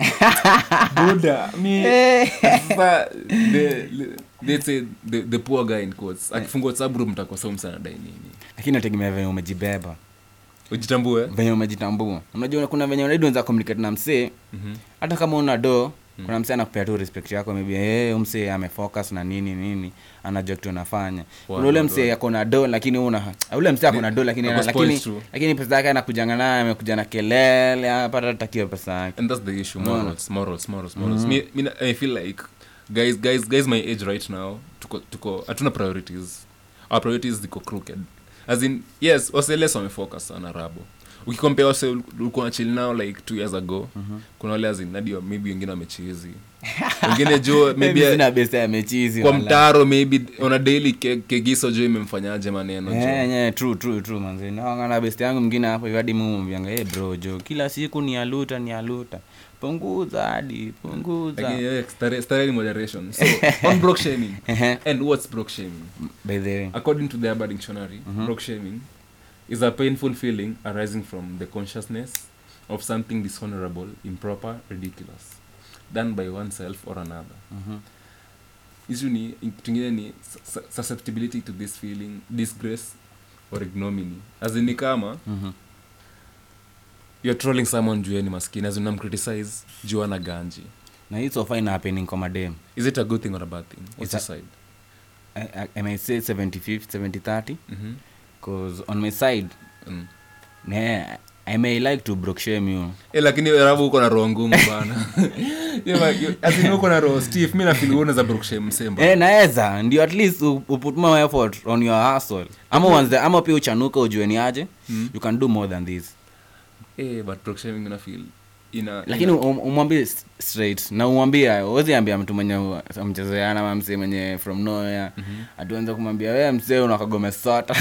buda mi sasa the poor guy in quotes akifungo WhatsApp group mtakosa msana dai nini lakini nategemea venye umejibeba ujitambue venye umejitambua unajua kuna venye unaweza communicate na msee hata kama una do kuna msee anakupea tu respect yako maybe msee amefocus na nini anajua kitu anafanya kuna ule msee yako na do lakini una ule msee yako na do lakini pesa yake anakujanga naye amekuja na kelele hapata takiwa pesa yake and that's the issue morals I feel like guys my age right now tuko hatuna priorities our priorities ziko crooked as in yes wasele some focus on arabo ukicompare wase ulikuwa chill now like 2 years ago kuna wale as in nadio maybe wengine wamechizi wengine jo maybe sina best amechizi kwa mtaro maybe on a daily kegiso jo imemfanyaje maneno jo true manzi naona best yangu mwingine hapo hadi mumbianga bro jo kila siku ni aluta punguza lakini starting moderation so on broke shaming and what's broke shaming by the way according to the Urban Dictionary broke shaming is a painful feeling arising from the consciousness of something dishonorable, improper, ridiculous done by oneself or another. Issue ni tungine ni susceptibility to this feeling, disgrace or ignominy. As in kama you're trolling someone juu ni maskini as unamcriticize juu ana ganji. Na it's often happening kama dem. Is it a good thing or a bad thing? What's your side? I might say 70/30. Mhm. Cause on my side, nah, I may like to broke shame you. Lakini rabu uko na roho ngumu bana. Yeah, as in uko na roho stiff, mimi na feel uone za broke shame msemba. Naweza, ndio at least you put more effort on your hustle. Ama pia uchanuka ujue ni aje. You can do more than this. But broke shame mimi na feel lakini umwambie straight na umwambie uweze ambia mtu mwenye mchezeana ama msee mwenye from nowhere atuanze kumwambia wewe msee unakagome sota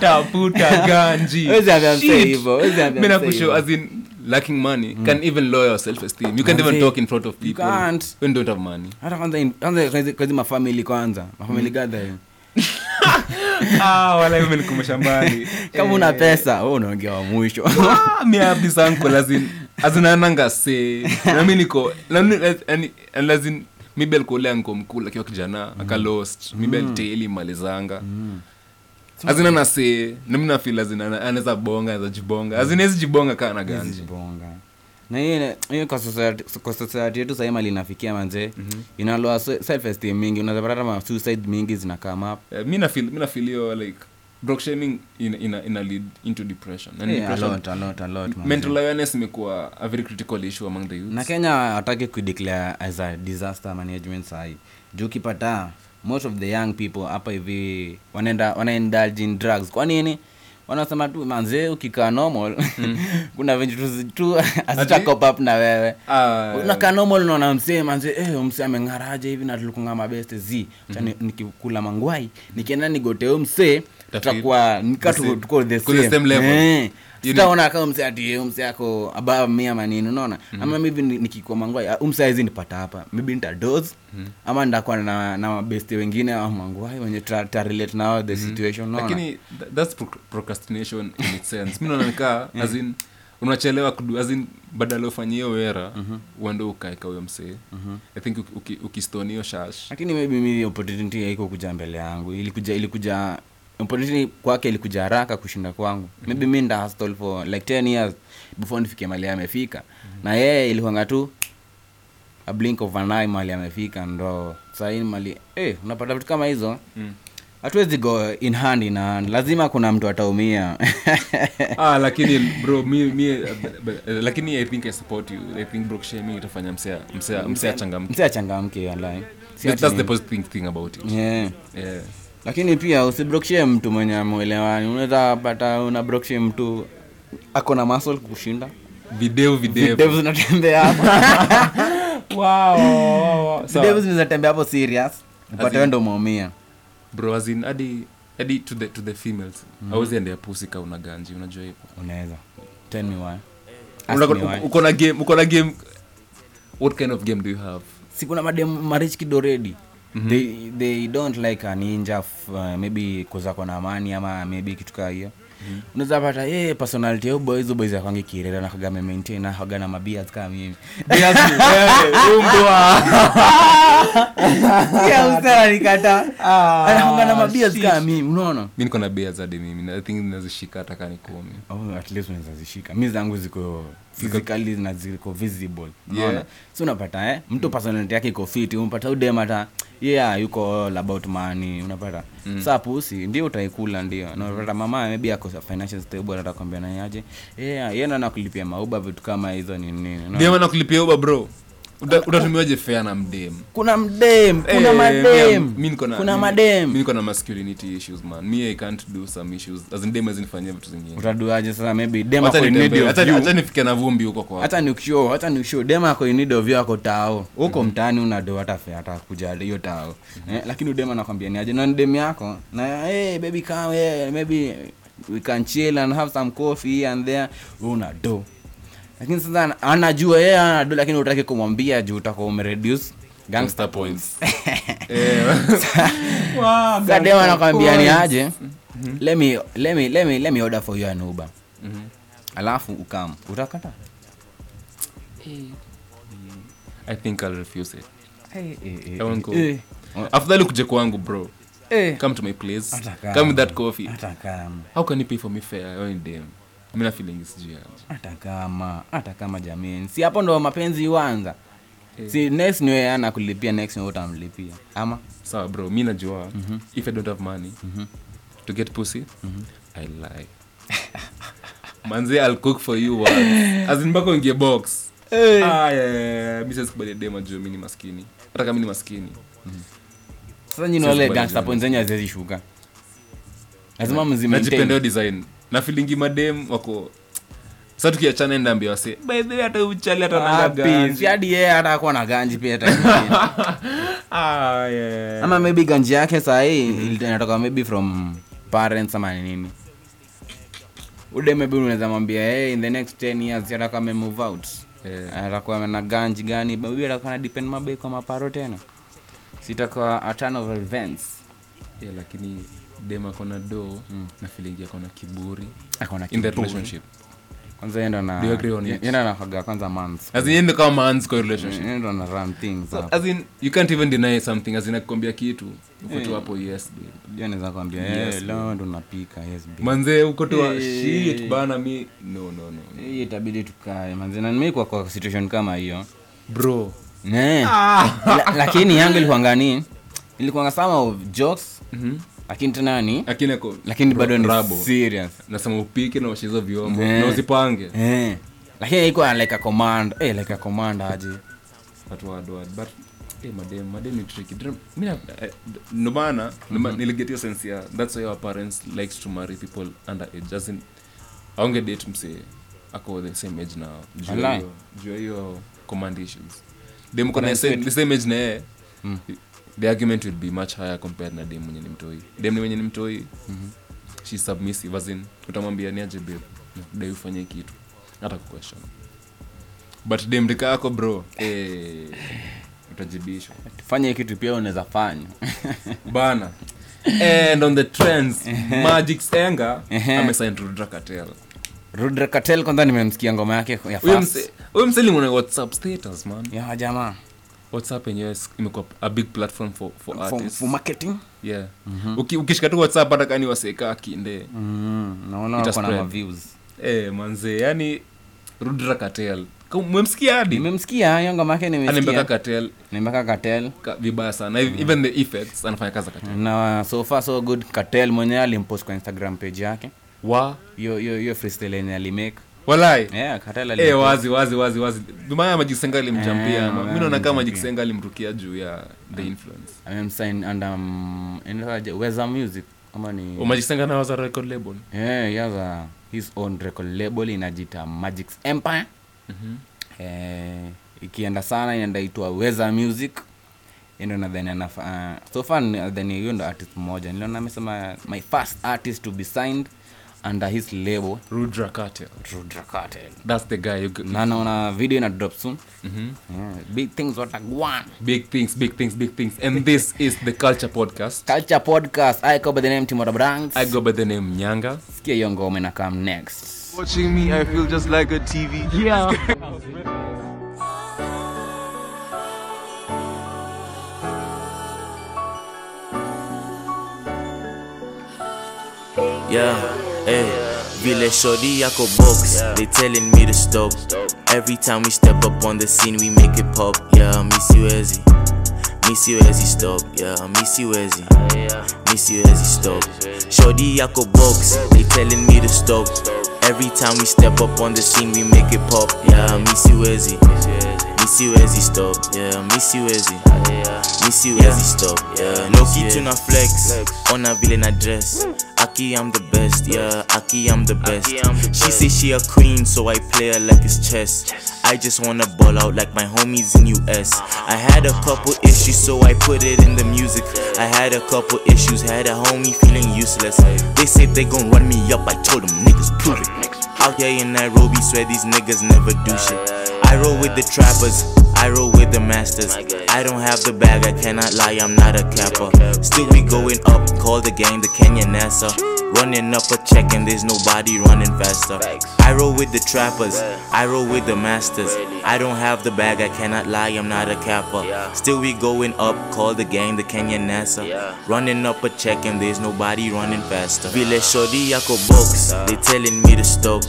tafuta ganji uweze ambia msee hivyo uweze ambia mimi nakusho as in lacking money can even lower your self esteem you can't even talk in front of people when don't have money hata kwanza kwa my family gathering wala mimi kumshambani kama una pesa wewe unaongea mwisho mimi hapa zangu lazima azinananga say na mimi niko and lazima mibel kule anko mkula kwa kijana aka lost mibel teli malizanga azinana say na mimi na feel lazima anaweza bonga za jibonga azinaweza jibonga kana ganji na hiyo kwa society yetu sasa imali inafikia manze ina low self esteem mingi unazapata ma suicide mingi zina come up mimi na feel hiyo like broke shaming in a lead into depression and depression a lot mental awareness imekuwa a very critical issue among the youth na Kenya hataki ku declare as a disaster management side juu kipata most of the young people hapa hivi wanaenda indulge in drugs kwa nini wanasema tu manze ukikaa normal kuna venye tu asita cop up na wewe unakaa normal unaona msema manze msema amengaraje hivi na tulikunga mabeste zi nikikula mangwai nikienda nigoteo msee tutakuwa nikatuko the same level utaona kama msee ati msee yako above 100 manini unaona ama mimi nikikwa mangwai msee hizi nipata hapa mimi nitadose ama ndakuwa na mabeste wengine au mangwai wenye tarelate now the situation unaona lakini that's procrastination in its sense mimi naona nikaa as in unachelewa as in badala ufanyie wera uende ukaeka huyo msee I think ukistoni hiyo shash lakini maybe mimi opportunity haiko kuja mbele yangu ilikuja opportunity kwake ilikuja haraka kushinda kwangu maybe mimi nda hustle for like 10 years before nifike mahali amefika na yeye ilikuanga tu a blink of an eye mahali amefika ndo saini mahali unapata vitu kama hizo hatuwezi go in hand in hand lazima kuna mtu ataumia lakini bro lakini I think I support you I think broke shaming itafanya msea changamke online that's the positive thing about it yeah lakini pia usibroke mtu mwenye amuelewani unaweza pata una broke mtu ako na muscle kushinda video zinatembea hapa wow video zinatembea hapo serious upata ndo maumia bro as in adi to the females hauzi and their pussy ka una ganji unajua hiyo unaweza tell me why uko na game what kind of game do you have sikuna madem marriage kid ready they don't like a ninja maybe kuza kwa amani ama maybe kitu kama hiyo unaweza pata personality ya boys wangu kirera na kaga maintain na haga na mabias kama mimi bias umboa ya usara nikata haga na mabias kama mimi unaona mimi niko na bias hadi mimi I think nazishika hata kani kumi at least nazishika mimi zangu ziko physically na ziko visible unaona si unapata mtu personality yake iko fit umpata udemata yuko all about money unapata sasa pusi ndio utaikula ndio na unapata mama maybe ako financial stable atakwambia na yaje yeye anakulipia mauba vitu kama hizo ni nini ndio anakulipia uba bro utatumiaje fair na mdem kuna madem mimi niko na masculinity issues man me I can't do some issues as in dem as in fanya vitu zingine utaduaje sasa maybe dem ako in need hata nifike na vumbi huko kwa hata ni show dem ako in need of yako tao huko mtaani unado hata fair hata kuja hiyo tao lakini dem anakuambia ni aje na dem yako na baby come maybe we can chill and have some coffee and there unado lakini sasa anajua yeye anadai lakini utaki kumwambia juu utakuwa umereduce gangster points wow gade wanakuambia ni aje let me order for you an Uber alafu ukam utakata I think I'll refuse it afadhali kuje kwangu bro Come to my place. Ataka. Come with that coffee. Atakam. How can you pay for me fair? Oh damn. Mimi feeling is jia. Atakama jamani. Si hapo ndo mapenzi huanza. Si next niwe anakulipia next niwe utamlipia. Ama sawa bro, mimi najua if I don't have money to get pussy, I lie. Manze I'll cook for you once. As in bako ingie box. Hey. Mrs. Kubali dema juu mimi ni maskini. Hata kama mimi ni maskini. Sasa nyinyi wale gangster points zenyu hazizi shuka. Lazima mzima mtendeo design. Na feelingi madem wako. Sasa tukiachana enda ambia wase. By the way hata uchali hata na ganji. Si hadi yeye atakuwa na ganji pia hata yeye. Ama maybe ganji yake sasa hii inatoka maybe from parents ama nini. Ude maybe unaweza mwambia hey in the next 10 years hata kama move out. Atakuwa na ganji gani? Babu atakuwa na depend mabe kwa maparo tena. Sitakuwa a turn of events. Lakini dema kona do na feeling yako na kiburi. Akona kiburi in that relationship. Kwanza yenda na yenda na haga kwanza months. As in yenda kama months kwa relationship. Yenda na run things. So, as in you can't even deny something as inakuambia kitu. Uko tu hapo yes babe. Yeye anaweza kuambia eh leo ndo napika yes babe. Manze uko tu shit bana mi no. Yeye itabidi tukae. Manze na mimi kwa situation kama hiyo. Bro. Nee. Lakini yangu ilikuanga sama of jokes. Lakini tena ni lakini bado ni serious. Nasema upike na washizo vyombo na usipange. Lakini ilikuwa like a command. Like a command aje. Watu wadoa but madem ni tricky. Mimi no bana niligetia sense ya that's why our parents likes to marry people under age doesn't aonge date mse ako the same age now. Jua hiyo commandations. Demu kuna the same age na yeye. The argument will be much higher compared na demu mwenye ni mtoi. Demu mwenye ni mtoi. She submissive as in utamwambia ni aje babe. Dai ufanye kitu. Hata kuquestion. But demu dika yako bro. Utajibisha. Fanya kitu pia unaweza fanya. Bana. And on the trends, Magix Enga amesign to Rudra Kartel. Rudra Kartel kwanza nimemsikia ngoma yake ya fast. Huyo msalimu na WhatsApp status man. Ya jamaa. WhatsApp yenyewe imekuwa a big platform for artists for marketing. Yeah. Ukishika tu WhatsApp hata kani waseka kinde. Naona kuna ma views. Manze yani Rudra Kartel. Mmemsikia hadi? Nimemsikia yango make nimesikia. Nimebaka Kartel. Vibaya sana. Even the effects anafanya kazi Kartel. Na so far so good Kartel mwenyewe alimpost kwa Instagram page yake. Wa yo freestyle yenyewe alimake. Walai. Kartel alimake. Wazi. Dumaya Magix Enga alimjampia. Mimi naona kama Magix Enga alimrukia juu ya the influence. Amemsign under Weza Music kama ni. Magix Enga na Weza record label. Yaza his own record label inajiita Magix Empire. Ikienda sana inaitwa Weza Music endo na then so far then hiyo ndo artist mmoja niliona amesema my first artist to be signed under his label Rudra Kartel that's the guy naona video ina drop soon. Big things and this is the culture podcast. I go by the name Mora Branz. I go by the name Nyanga. Sikia hiyo ngoma ina come next. Watching me, I feel just like a TV. Yeah. Vile shorty yako box, they telling me to stop. Every time we step up on the scene, we make it pop. Yeah, Missy Wezi stop. Yeah, Missy Wezi stop. Shorty yako box, they telling me to stop. Every time we step up on the scene, we make it pop. Yeah, Missy Wezi stop. Yeah, Missy Wezi stop. Yeah, no key to na flex. On a villain address. Aki, I'm the best. Yeah, Aki, I'm the best. She say she a queen, so I play her like it's chess. I just wanna ball out like my homies in US. I had a couple issues, so I put it in the music. Had a homie feeling useless. They said they gon' run me up, I told them niggas prove it. Out here in Nairobi, swear these niggas never do shit. I roll with the trappers, I roll with the masters. I don't have the bag, I cannot lie, I'm not a capper. Still we going up, call the gang the Kenyan NASA. Running up a check and there's nobody running faster. I roll with the trappers, I roll with the masters. I don't have the bag, I cannot lie, I'm not a capper. Still we going up, call the gang the Kenyan NASA. Running up a check and there's nobody running faster. Vile Shodi Yako Box, they telling me to stop.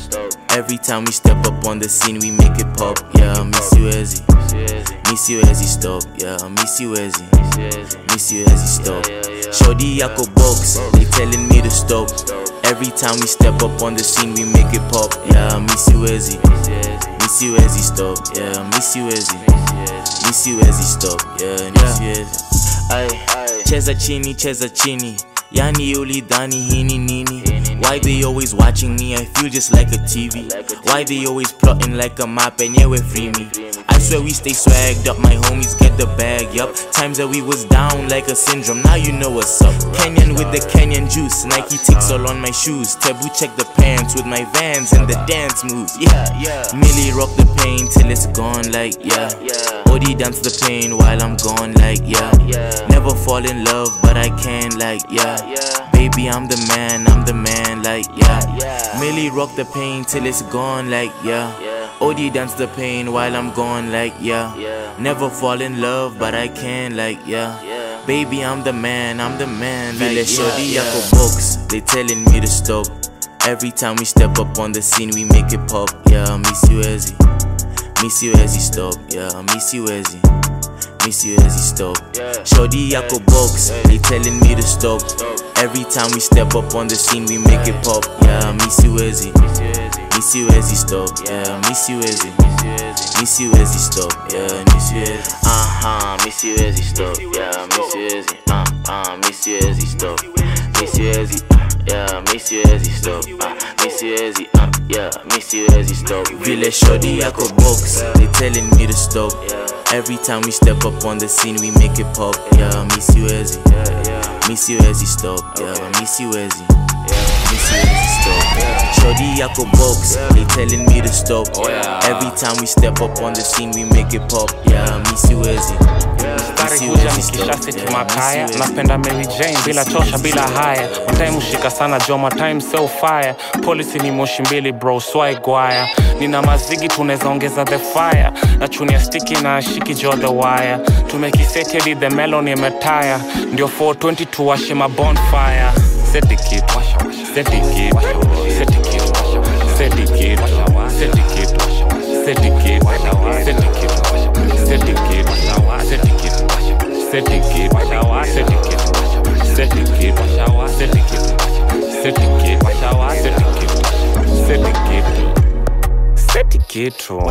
Every time we step up on the scene we make it pop. Yeah, Missy Wezi stop. Yeah, Missy Wezi stop. Shodi Yako Box, they telling me to stop. Every time we step up on the scene we make it pop. Yeah, Missy Wezi stop. Yeah, Missy Wezi stop. Yeah, Missy Wezi. Cheza chini. Yani ulidhani hii ni nini? Why they always watching me? I feel just like a TV. Why they always plotting like a map and yeah, we free me? I swear we stay swagged up, my homies get the bag, yup. Times that we was down like a syndrome, now you know what's up. Kenyan with the Kenyan juice, Nike ticks all on my shoes. Taboo check the pants with my Vans and the dance moves, yeah. Millie rock the pain till it's gone like, yeah. Odi dance the pain while I'm gone like, yeah. Never fall in love, but I can like, yeah. Baby, I'm the man, like, yeah. Millie rock the pain till it's gone, like, yeah. Odie dance the pain while I'm gone, like, yeah. Never fall in love, but I can, like, yeah. Baby, I'm the man, like, yeah. Shorty, I go box, they telling me to stop. Every time we step up on the scene, we make it pop. Yeah, Missy Wezi stop. Yeah, Missy Wezi stop. Shorty, I go box, they telling me to stop. Every time we step up on the scene, we make it pop. Yeah, Missy Wezi stop. Yeah, Missy Wezi stop. Yeah, Missy Wezi stop. Yeah, Missy Wezi. Missy Wezi stop. Missy Wezi. Yeah, Missy Wezi stop. Missy Wezi. Yeah, Missy Wezi stop. Vile Shorty Yako Box, they telling me to stop. Every time we step up on the scene, we make it pop. Yeah, Missy Wezi. Missy Wezi stop, yeah, Missy Wezi. Missy Wezi stop, yeah. Shorty Yako Box, they telling me to stop. Every time we step up on the scene, we make it pop. Yeah, Missy Wezi. Kuja nikishasi kimakaya napenda Mary Jane bila tosha bila haya time ushika sana Joma time so fire policy ni moshi mbili bro swag wire nina mazigi tunaweza ongeza the fire na chunia sticky na shiki jo the wire tumekiseted the melon imetire ndio 422 washima bonfire Seti kitu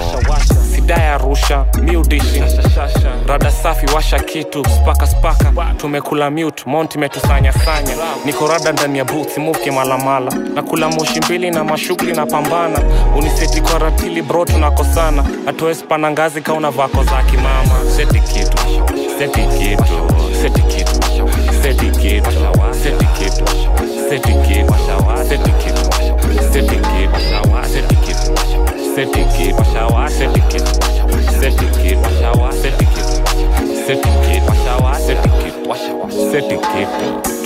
Sidaya rusha, miudishi Rada safi washa kitu, spaka Tumekula mute, monti metusanya sanya Niko rada ndani ya buti, muke malamala Nakula moshi mbili na mashugli na pambana Uniseti kwa ratili bro tunakosana Atoes panangazi kauna vako za kimama Seti kitu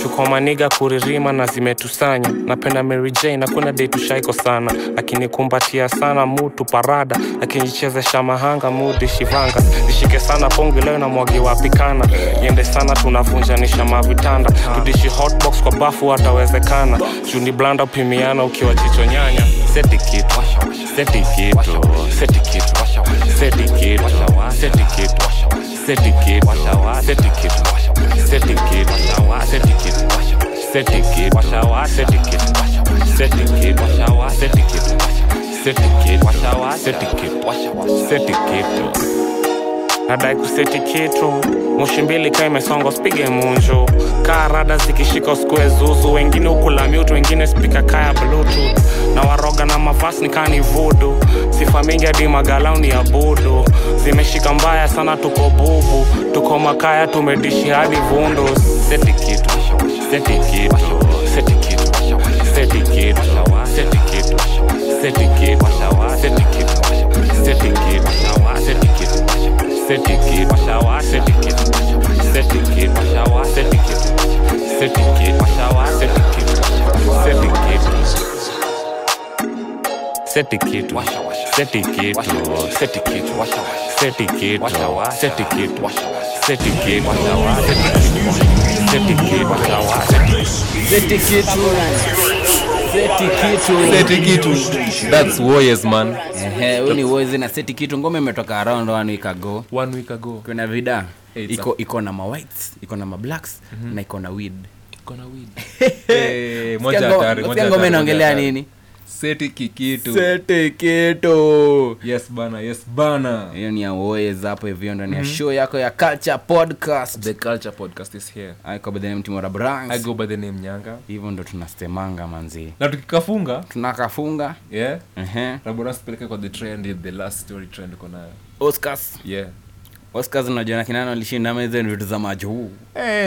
Tuko maniga kuririma na zimetusanya Napenda Mary Jane na kuna date shaiko sana Lakini kumbatia sana mutu parada Lakini cheze shamahanga mudi shivanga Nishike sana pongi leo na mwagi wapikana Yende sana tunafunja nisha mavitanda Tudishi hotbox kwa bafu watawezekana Juni blanda upimiana ukiwa chicho nyanya Seti kitu Nadai kuseti kitu Mushimbili kaime songo spige munjo Kaa rada zikishiko skwe zuzu Wengine ukula mute, wengine speaker kaya bluetooth Na waroga na mafas ni kani voodoo Sifa mingi adi magalau ni abudu Zimeshika mbaya sana tuko bubu Tuko makaya tumedishi hadi vundo Seti kitu Seti kitu. That's warriors man. Uni warriors na seti kitu ngome imetoka around one week ago. Kuna vida. Iko na ma whites, iko na ma blacks na iko na weed. Moja hatari. Ngome naongelea nini? Seti kitu. Yes bana. Hiyo ni ya warriors hapo hivyo ndani ya show yako ya Culture Podcast. The Culture Podcast is here. I go by the name Mora Branz. I go by the name Nyanga. Hivyo ndo tunastemanga manzi. Na tunakafunga. Yeah. Raboranks peleke kwa the trend, the last story trend kuna Oscars. Yeah. Oscars unajua kinani alishinda meza ni vitu za majuu.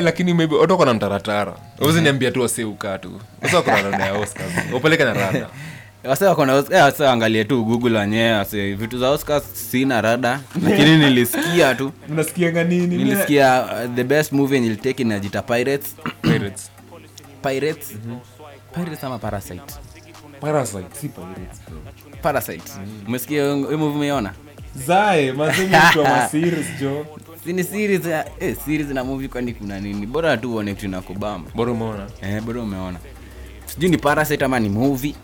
Lakini maybe otoko na mtaratara. Uwezi niambia tu wase ukatu. Wasa kuna round ya Oscars. Upeleke na rada. Wasa kuna Oscars, wasa angalie tu Google wenyewe, wase vitu za Oscars sina rada. Lakini nilisikia tu. Unasikianga nini? Nilisikia the best movie nil take na jita Pirates. Pirates ama Parasite. Umesikia hiyo movie umeona? Zae, mazeni mtu wa series jo. Sini series ya series na movie kwani kuna nini? Bora tu uone kitu inakubamba. Bora umeona. Sijui ni Parasite ama ni movie.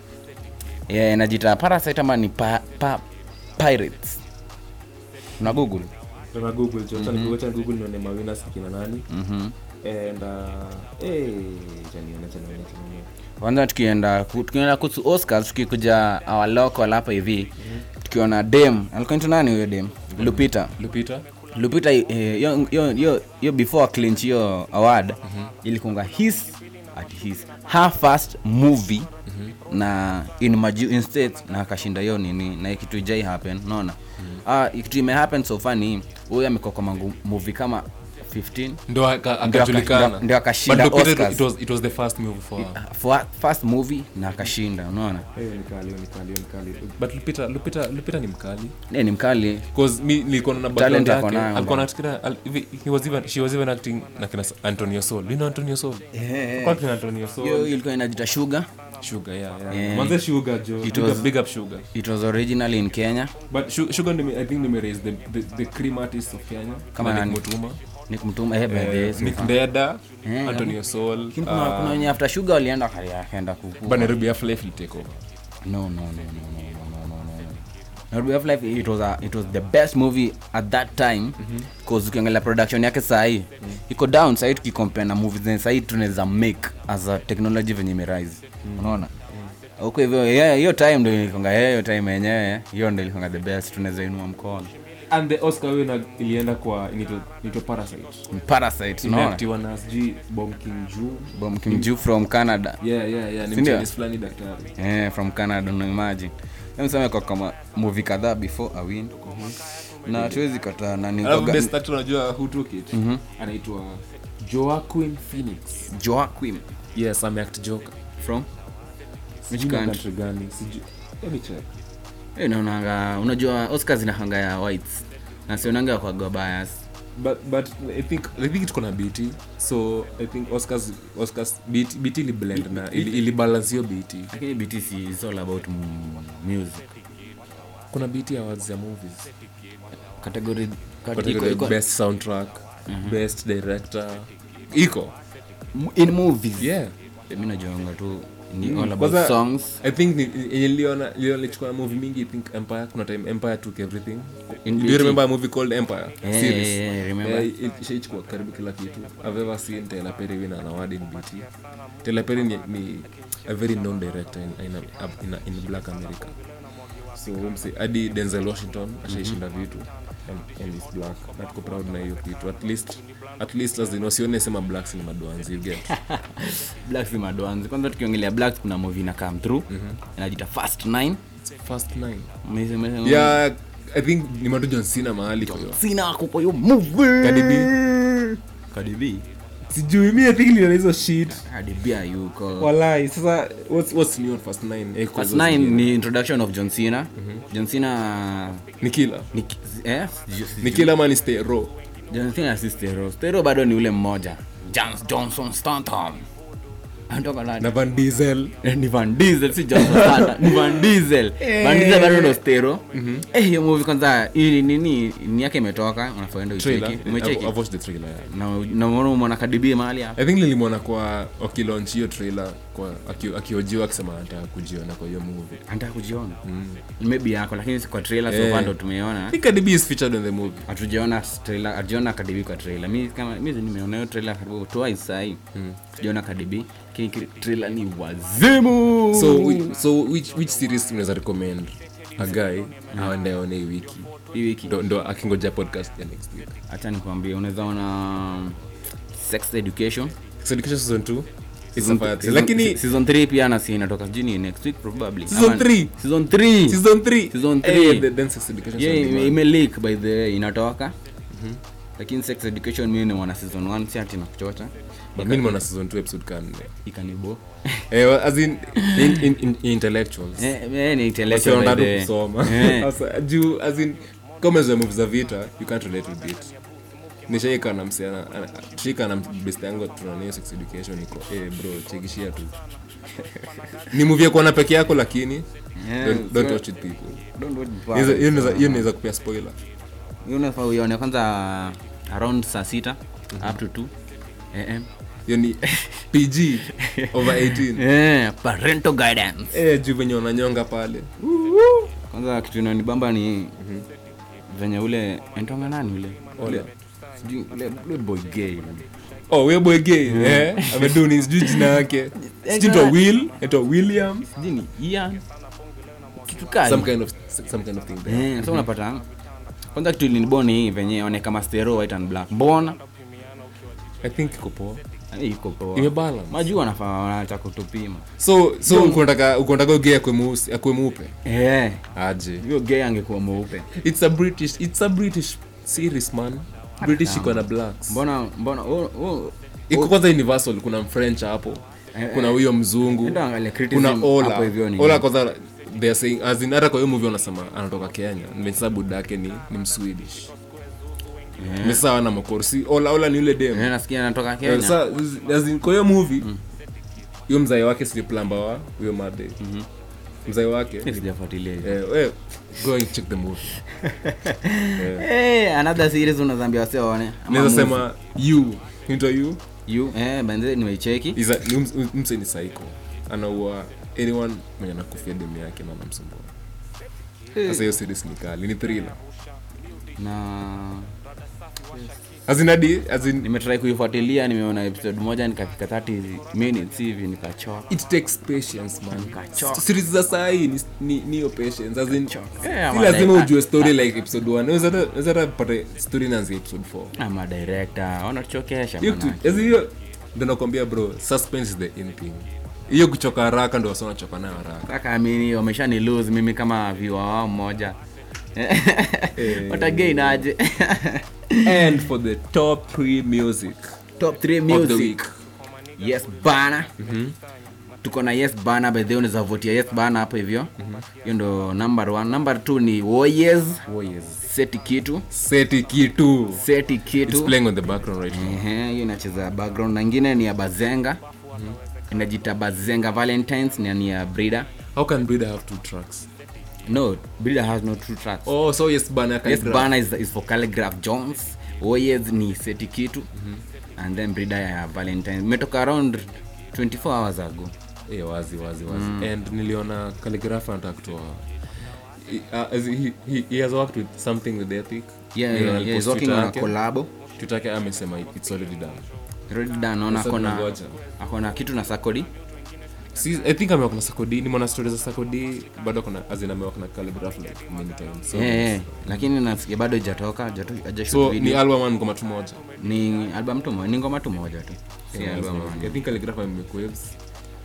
Inajiita Parasite ama ni Pirates. Na Google. Na Google jo. Tutakuacha Google nione mawina sikina nani. And kwanza tukienda kuhusu Oscars, tukikuja our local hapa hivi. Tukiona dem, alikuwa ni nani huyo dem? Lupita yo before clinch yo award ilikunga his her first movie na in major instead na akashinda yo nini na kitu jai happen unaona. Kitu ime happen so funny huyo amekoko mangu movie kama 15 ndo akajulikana ndo akashinda Oscars. It was the first movie for first movie na akashinda unaona. Ni kali but Lupita ni mkali because me nilikuwa na talent yake alikuwa anatikira she was even acting na kina Antonio Sol. Antonio Sol yo ilikuwa inajiita Sugar yeah. Manze Sugar jo. Big up Sugar. It was originally in Kenya but Sugar I think they raised the cream artists of Kenya kama Nikumtuma Nikdeda, Antonio Sol. Kuna wenye after Sugar walienda akaenda kwa Nairobi Half Life take over. No. Nairobi Half Life it was the best movie at that time because ukiangalia production yake sahi iko down sahi tukicompare na movies zingine sahi tunaweza make as a technology venye rise. Unaona? Huko hivyo hiyo time ndio ilikonga hiyo time yenyewe hiyo ndio ilikonga the best tunaweza inua mkono. And the Oscar winner ilienda kwa inaitwa Parasite no inaitwa na SG Bomb King Ju from Canada. Yeah ni mchezaji fulani daktari from Canada no imagine nimesema kwa kama movie kadhaa before a win na tuwezi kata na ni best actor unajua who took it anaitwa Joaquin Phoenix. Yes I'm act Joker from which country gani sijui let me check. Unaonanga unajua Oscars inahanga ya whites na sio nanga kwa bias but I think it's gonna BT so I think Oscars BT ili blend na ili balance yo BT lakini BT is all about music. Kuna BT awards ya movies category best soundtrack best director iko in movies yeah mimi najonga tu ni all about songs. I think niliona chukua movie mingi I think Empire kuna time Empire took everything. Do you remember a movie called Empire? Series. Yeah, remember. Ilichukua karibu kila kitu. I've ever seen Tyler Perry win an award in BT. Tyler Perry ni a very known director in Black America. So hadi Denzel Washington ashaishinda vitu and is black. Natko proud na hiyo kitu at least as inosione sema blacks ni madoanzi you get. Blacks ni madoanzi. Kwanza tukiongelea blacks kuna movie na come through inajiita Fast 9. Yeah I think ni mtu John Cena mahali kwa hiyo. Cena ako kwa hiyo movie. Kadibi. Sijui mimi I think ni hizo shit. Kadibi ayuko. Walai sasa what's new on Fast 9? Fast 9 ni introduction of John Cena. John Cena ni killer. Ni killer man is the raw. John Cena assist hero. Stero bado ni ule mmoja. Johnson Statham. anatoka nani? Na Van Diesel. Ni Van Diesel, si John Cena. Ni Van Diesel. Van Diesel bado ndo stereo. Hiyo movie kwanza hii ni yake imetoka, unafaenda uicheki. Umecheki? I watched the trailer. Na unaona kadibia mahali hapa. I think nilimwona kwa launch hiyo trailer kwa akiojiwa akisema anataka kujiona kwa hiyo movie. Anataka kujiona. Maybe yako lakini si kwa trailer tu bado tumeiona. I think Kadibia is featured in the movie. Hatujaona trailer, hatujaona Kadibia kwa trailer. Mimi nimeona hiyo trailer karibu twice hii. Sijaona Kadibia. Kini trailer ni wazimu. So which series do you recommend a guy aende one wiki? Hii wiki ndo akingoja podcast ya next week. Acha nikwambie unaweza ona Sex Education. Sex Education season 2. Lakini season 3 pia na si inatoka jini next week probably. Season 3 then Sex Education. Yeah, imelik by the way inatoka. Lakini Sex Education mimi ni mwana season 1 si ati nakuchocha. Mimi mwana season 2 episode kan ikanibo. As in intellectuals. Ni intellectual by the kusoma. Aju as in kama za movies za vita you can't relate with it. Nishika na msiana shika na best yangu tunaona Sex Education iko bro chekishia tu. Ni movie yako na peke yako lakini don't watch it people. Don't watch it. Inaweza kupea spoiler. Unafaa uone kwanza around saa 6 up to 2 am. Yaani PG over 18. Parental guidance. Juvenile unanyonga pale. Kwanza kitu inanibamba ni venye ule entonga nani ule. Sijui ule boy gay. Oh, we boy gay. Ameduni sijui jina yake. Sijui to Will, eto William, sijui ni Ian. Kitu kali. Some kind of thing there. So unapata kwanza kitu iliniboni hii venye one kama stereo white and black. Mbona? I think iko poa. Imebalance. Majua anafaa anataka kutupima. So unataka gay akwe mweupe. Aje. Hiyo gay angekuwa mweupe. It's a British series man. British iko na blacks. Mbona iko kwanza universal kuna French hapo. Kuna huyo mzungu. Kuna Ola. Ola kwanza they are saying as in hata kwa hiyo movie wanasema anatoka Kenya. Nimehesabu dake ni Swedish. Mesa na makorsi Ola ni yule demo. Nasikia anatoka Kenya. Sasa as in kwa hiyo movie hiyo mzai wake si plumber wa huyo made. Mzai wake sijafuatilia. Go and check the movie. Another series unazambia wase waone. Naweza sema you bande nimecheki. Mse ni psycho. Anaua anyone mwenye anakufia demu yake na anamsumbua. Sasa hiyo series ni kali, ni thriller. Na As in nimetry kuifuatilia nimeona episode moja nikafika 30 minutes hivi nikachoka. It takes patience man. Nikachoka. Series za saa hii ni patience as in si lazima ujue story like episode 1. Unaweza pata story na episode 4. Ama director wanachokesha bana. As hiyo ndio nakwambia bro, suspense is the ending. Hiyo kuchoka haraka ndio wasona choka nayo haraka. Kaka mimi wameshani lose mimi kama viewer wao mmoja. Watagain aje. And for the top 3 music of the week. Yes Bana. Tuko na Yes Bana by the way unaweza vote Yes Bana hapo hivyo. Hiyo ndo number 1, number 2 ni Warriors. Seti kitu. It's playing on the background right now. Hiyo inacheza background. Nyingine ni ya Bazenga. Inajita Bazenga Valentines ni ya Breeder. How can Breeder have 2 tracks? No, Breeder has no 2 tracks. Oh, so Yes Bana Khaligraph. Yes Bana is for Khaligraph Jones. Warriors ni Seti Kitu. And then Breeder ya Valentine. Metoka around 24 hours ago. Wazi. And niliona Khaligraph anataka kutoa. He has worked with something with the ethic. Yeah, he's working on a collab. Tutake amesema it's already done. Akona kitu na Sakodi. See, I think amewaka na Sakodi, ni mwana stories za Sakodi, bado kuna azina amewaka na Khaligraph like many times. So, lakini nasikia bado haijatoka, haijashoot video. So, ni album ngoma tu moja. Ni album tu moja, ni ngoma tu moja tu. Si album. I think Khaligraph ameweka waves.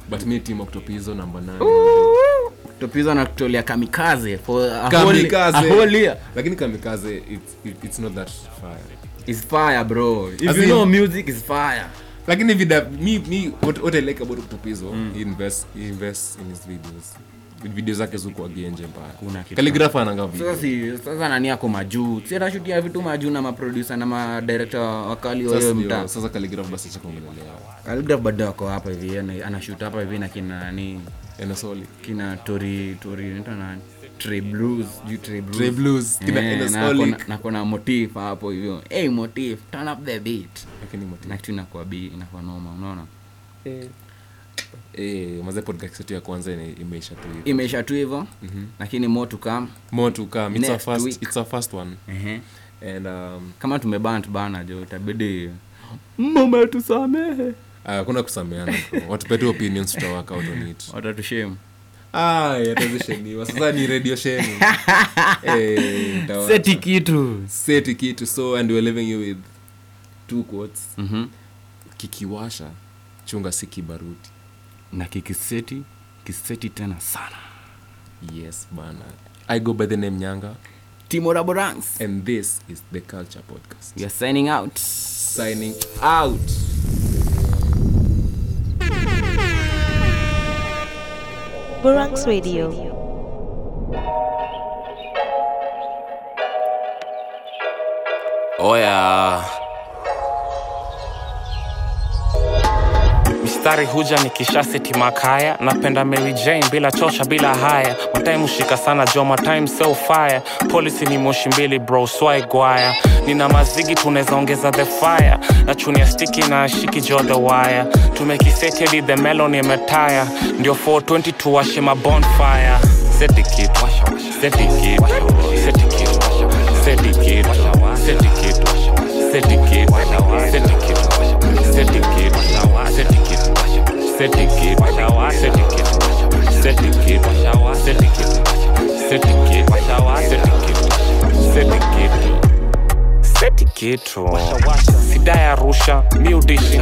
But me team Octopizo number 9. Octopizo na Octolia Kamikaze for a whole year. Lakini Kamikaze it's not that fire. It's fire bro. If you know music is fire. Lakini vida, what I like about Octopizo, he invests in his videos. video zake zuko agenje Empire. Khaligraph ananga vipi? Sasa nani yako majuu? Si anashutia vitu majuu na ma producer na ma director wakali wao mtaa. Sasa Khaligraph basi cha kuongelea. Khaligraph bado yako hapa hivi anashoot hapa hivi na kina nani? Enasoli. Kina Tori ndio nani? Trey Blues kina Enasoli. Na kuna motif hapo hivyo. Hey motif, turn up the beat. Lakini motif na kitu inakuwa bi inakuwa noma, unaona? Maze podcast yetu ya kwanza imeisha tu hivyo. Mm-hmm. Lakini more to come. It's a first one. Mhm. And kama tumebana jo itabidi mama tusamehe. Kuna kusameheana. Watupete opinions tutawaka out on it. Watatushame. Yatazisheniwa. Sasa ni radio sheni. Seti kitu. So and we're leaving you with two quotes. Mhm. Kikiwasha chunga siki baruti. Na kikiseti tena sana. Yes bana. I go by the name Nyanga, Tymo Raboranks, and this is the Culture Podcast. We are signing out. Raboranks Radio. Oh yeah. Mistari huja nikisha seti makaya. Napenda Mary Jane bila chocha bila haya. Mataimu shika sana joma time so fire. Policy ni moshi mbili bro swai guaya. Nina mazigi tuneza ongeza the fire. Na chunia stiki na shiki jo the wire. Tumekiseti hadi the melon imetaya. Ndiyo 420 tuwashe ma bonfire. Set it kid. Sidaya rusha mudishi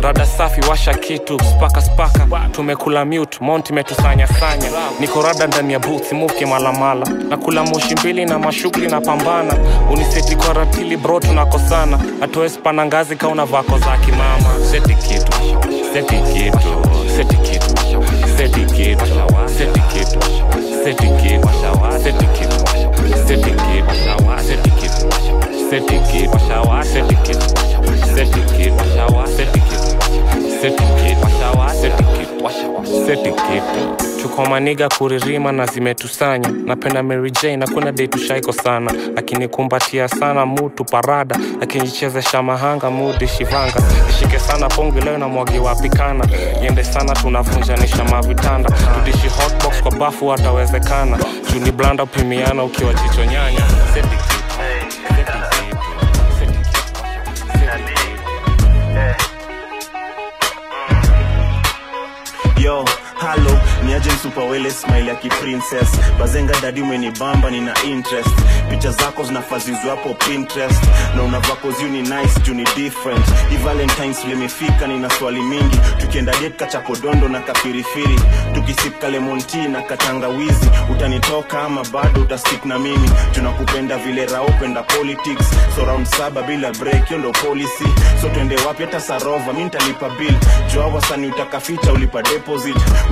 rada safi washa kitu spaka tumekula mute mount metusanya sanya niko rada ndani ya booth muke mala na kula moshi mbili na mashughuli na pambana uniseti kwa ratili bro tunakosana atoes pana ngazi kauna vako za kimama set it kid tuko maniga kuririma na zimetusanya napenda Mary Jane na kuna date shaiko sana lakini kumbatia sana mtu parada lakini cheza shamahanga mudi shivanga shike sana pongi leo na mwagi wapikana yende sana tunavunjanisha mavitanda tudishi hotbox kwa bafu atawezekana juni blanda upimiana ukiwa jicho nyanya Yo, hello, niaje super well smile ya ki princess. Bazenga daddy umenibamba nina interest. Picha zako zinafazizwa hapo Pinterest. Na unavako zi ni nice, you ni different. Di Valentine's limefika nina swali mingi. Tukienda date kachakodondo na kapirifiri. Tukisipka lemon tea na katangawizi. Utanitoka ama bado utastick na mimi. Tunakupenda vile rao penda politics. So round 7 bila break yo ndo policy. So twende wapi hata Sarova mimi nitalipa bill. Joa wasani utakaficha ulipa depo.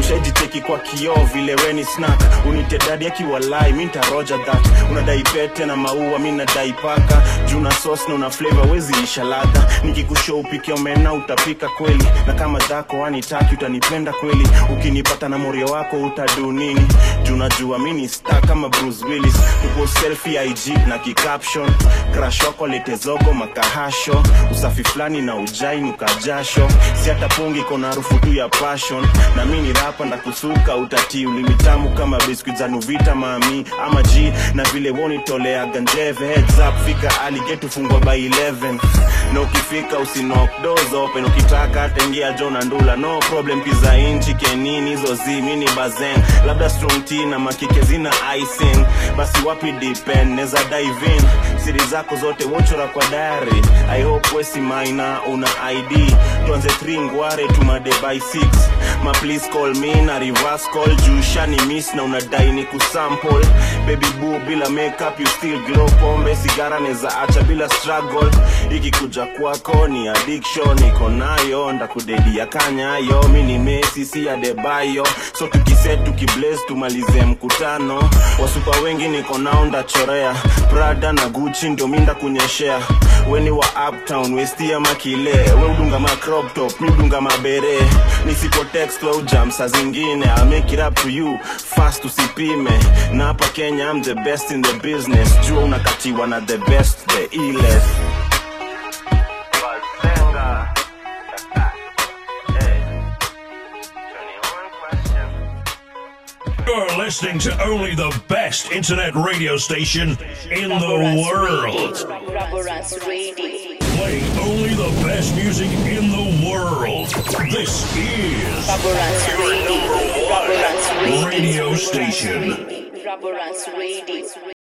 Ushajiteki kwa kio vile weni snack unitedadi akiwalai minta roja that unadai pete na maua mina dai paka juna sauce na una flavor wezi isha ladha nikikushow upike omena utapika kweli na kama zako wanitaki utanipenda kweli ukinipata na moyo wako utadu nini juna jua mini star kama Bruce Willis tuko selfie IG na caption crush wako letezoko makahasho usafi flani na ujai nukajasho si hata pongi kona harufu tu ya passion na mimi rapa na kusuka utati ulimitamu kama biscuits za Nuvita mami ama G na vile woni tolea ganjeve heads up fika alligator fungwa by 11 na ukifika usinok doors open ukitaka tengia John Andula no problem pizza inchi kenini hizo zi mini bazen labda strong tea na makike zina icing basi wapi depend neza dive in siri zako zote wochora kwa diary I hope wesi minor una ID tuanze 3 ngware tumade by 6 ma please call me na reverse call Jusha ni miss na unadai ni kusample baby boo bila makeup you still glow pombe sigara neza acha bila struggle ikikuja ya kwako ni addiction iko nayo ndakudedia kanya yo mini Messi si ya debayo so tukiset tukiblaze tumalize mkutano wasupa wengi niko nao ndachorea Prada na Gucci ndio minda kunyeshea weni wa uptown westia makile we udunga ma crop top mi udunga mabere nisipo text low jam saa zingine I make it up to you fast usipime na hapa Kenya I'm the best in the business jua unakatiwa na the best the illest You're listening to only the best internet radio station in the world. Raboranks Radio. Play only the best music in the world. This is Raboranks Radio. Your number one radio station. Raboranks Radio.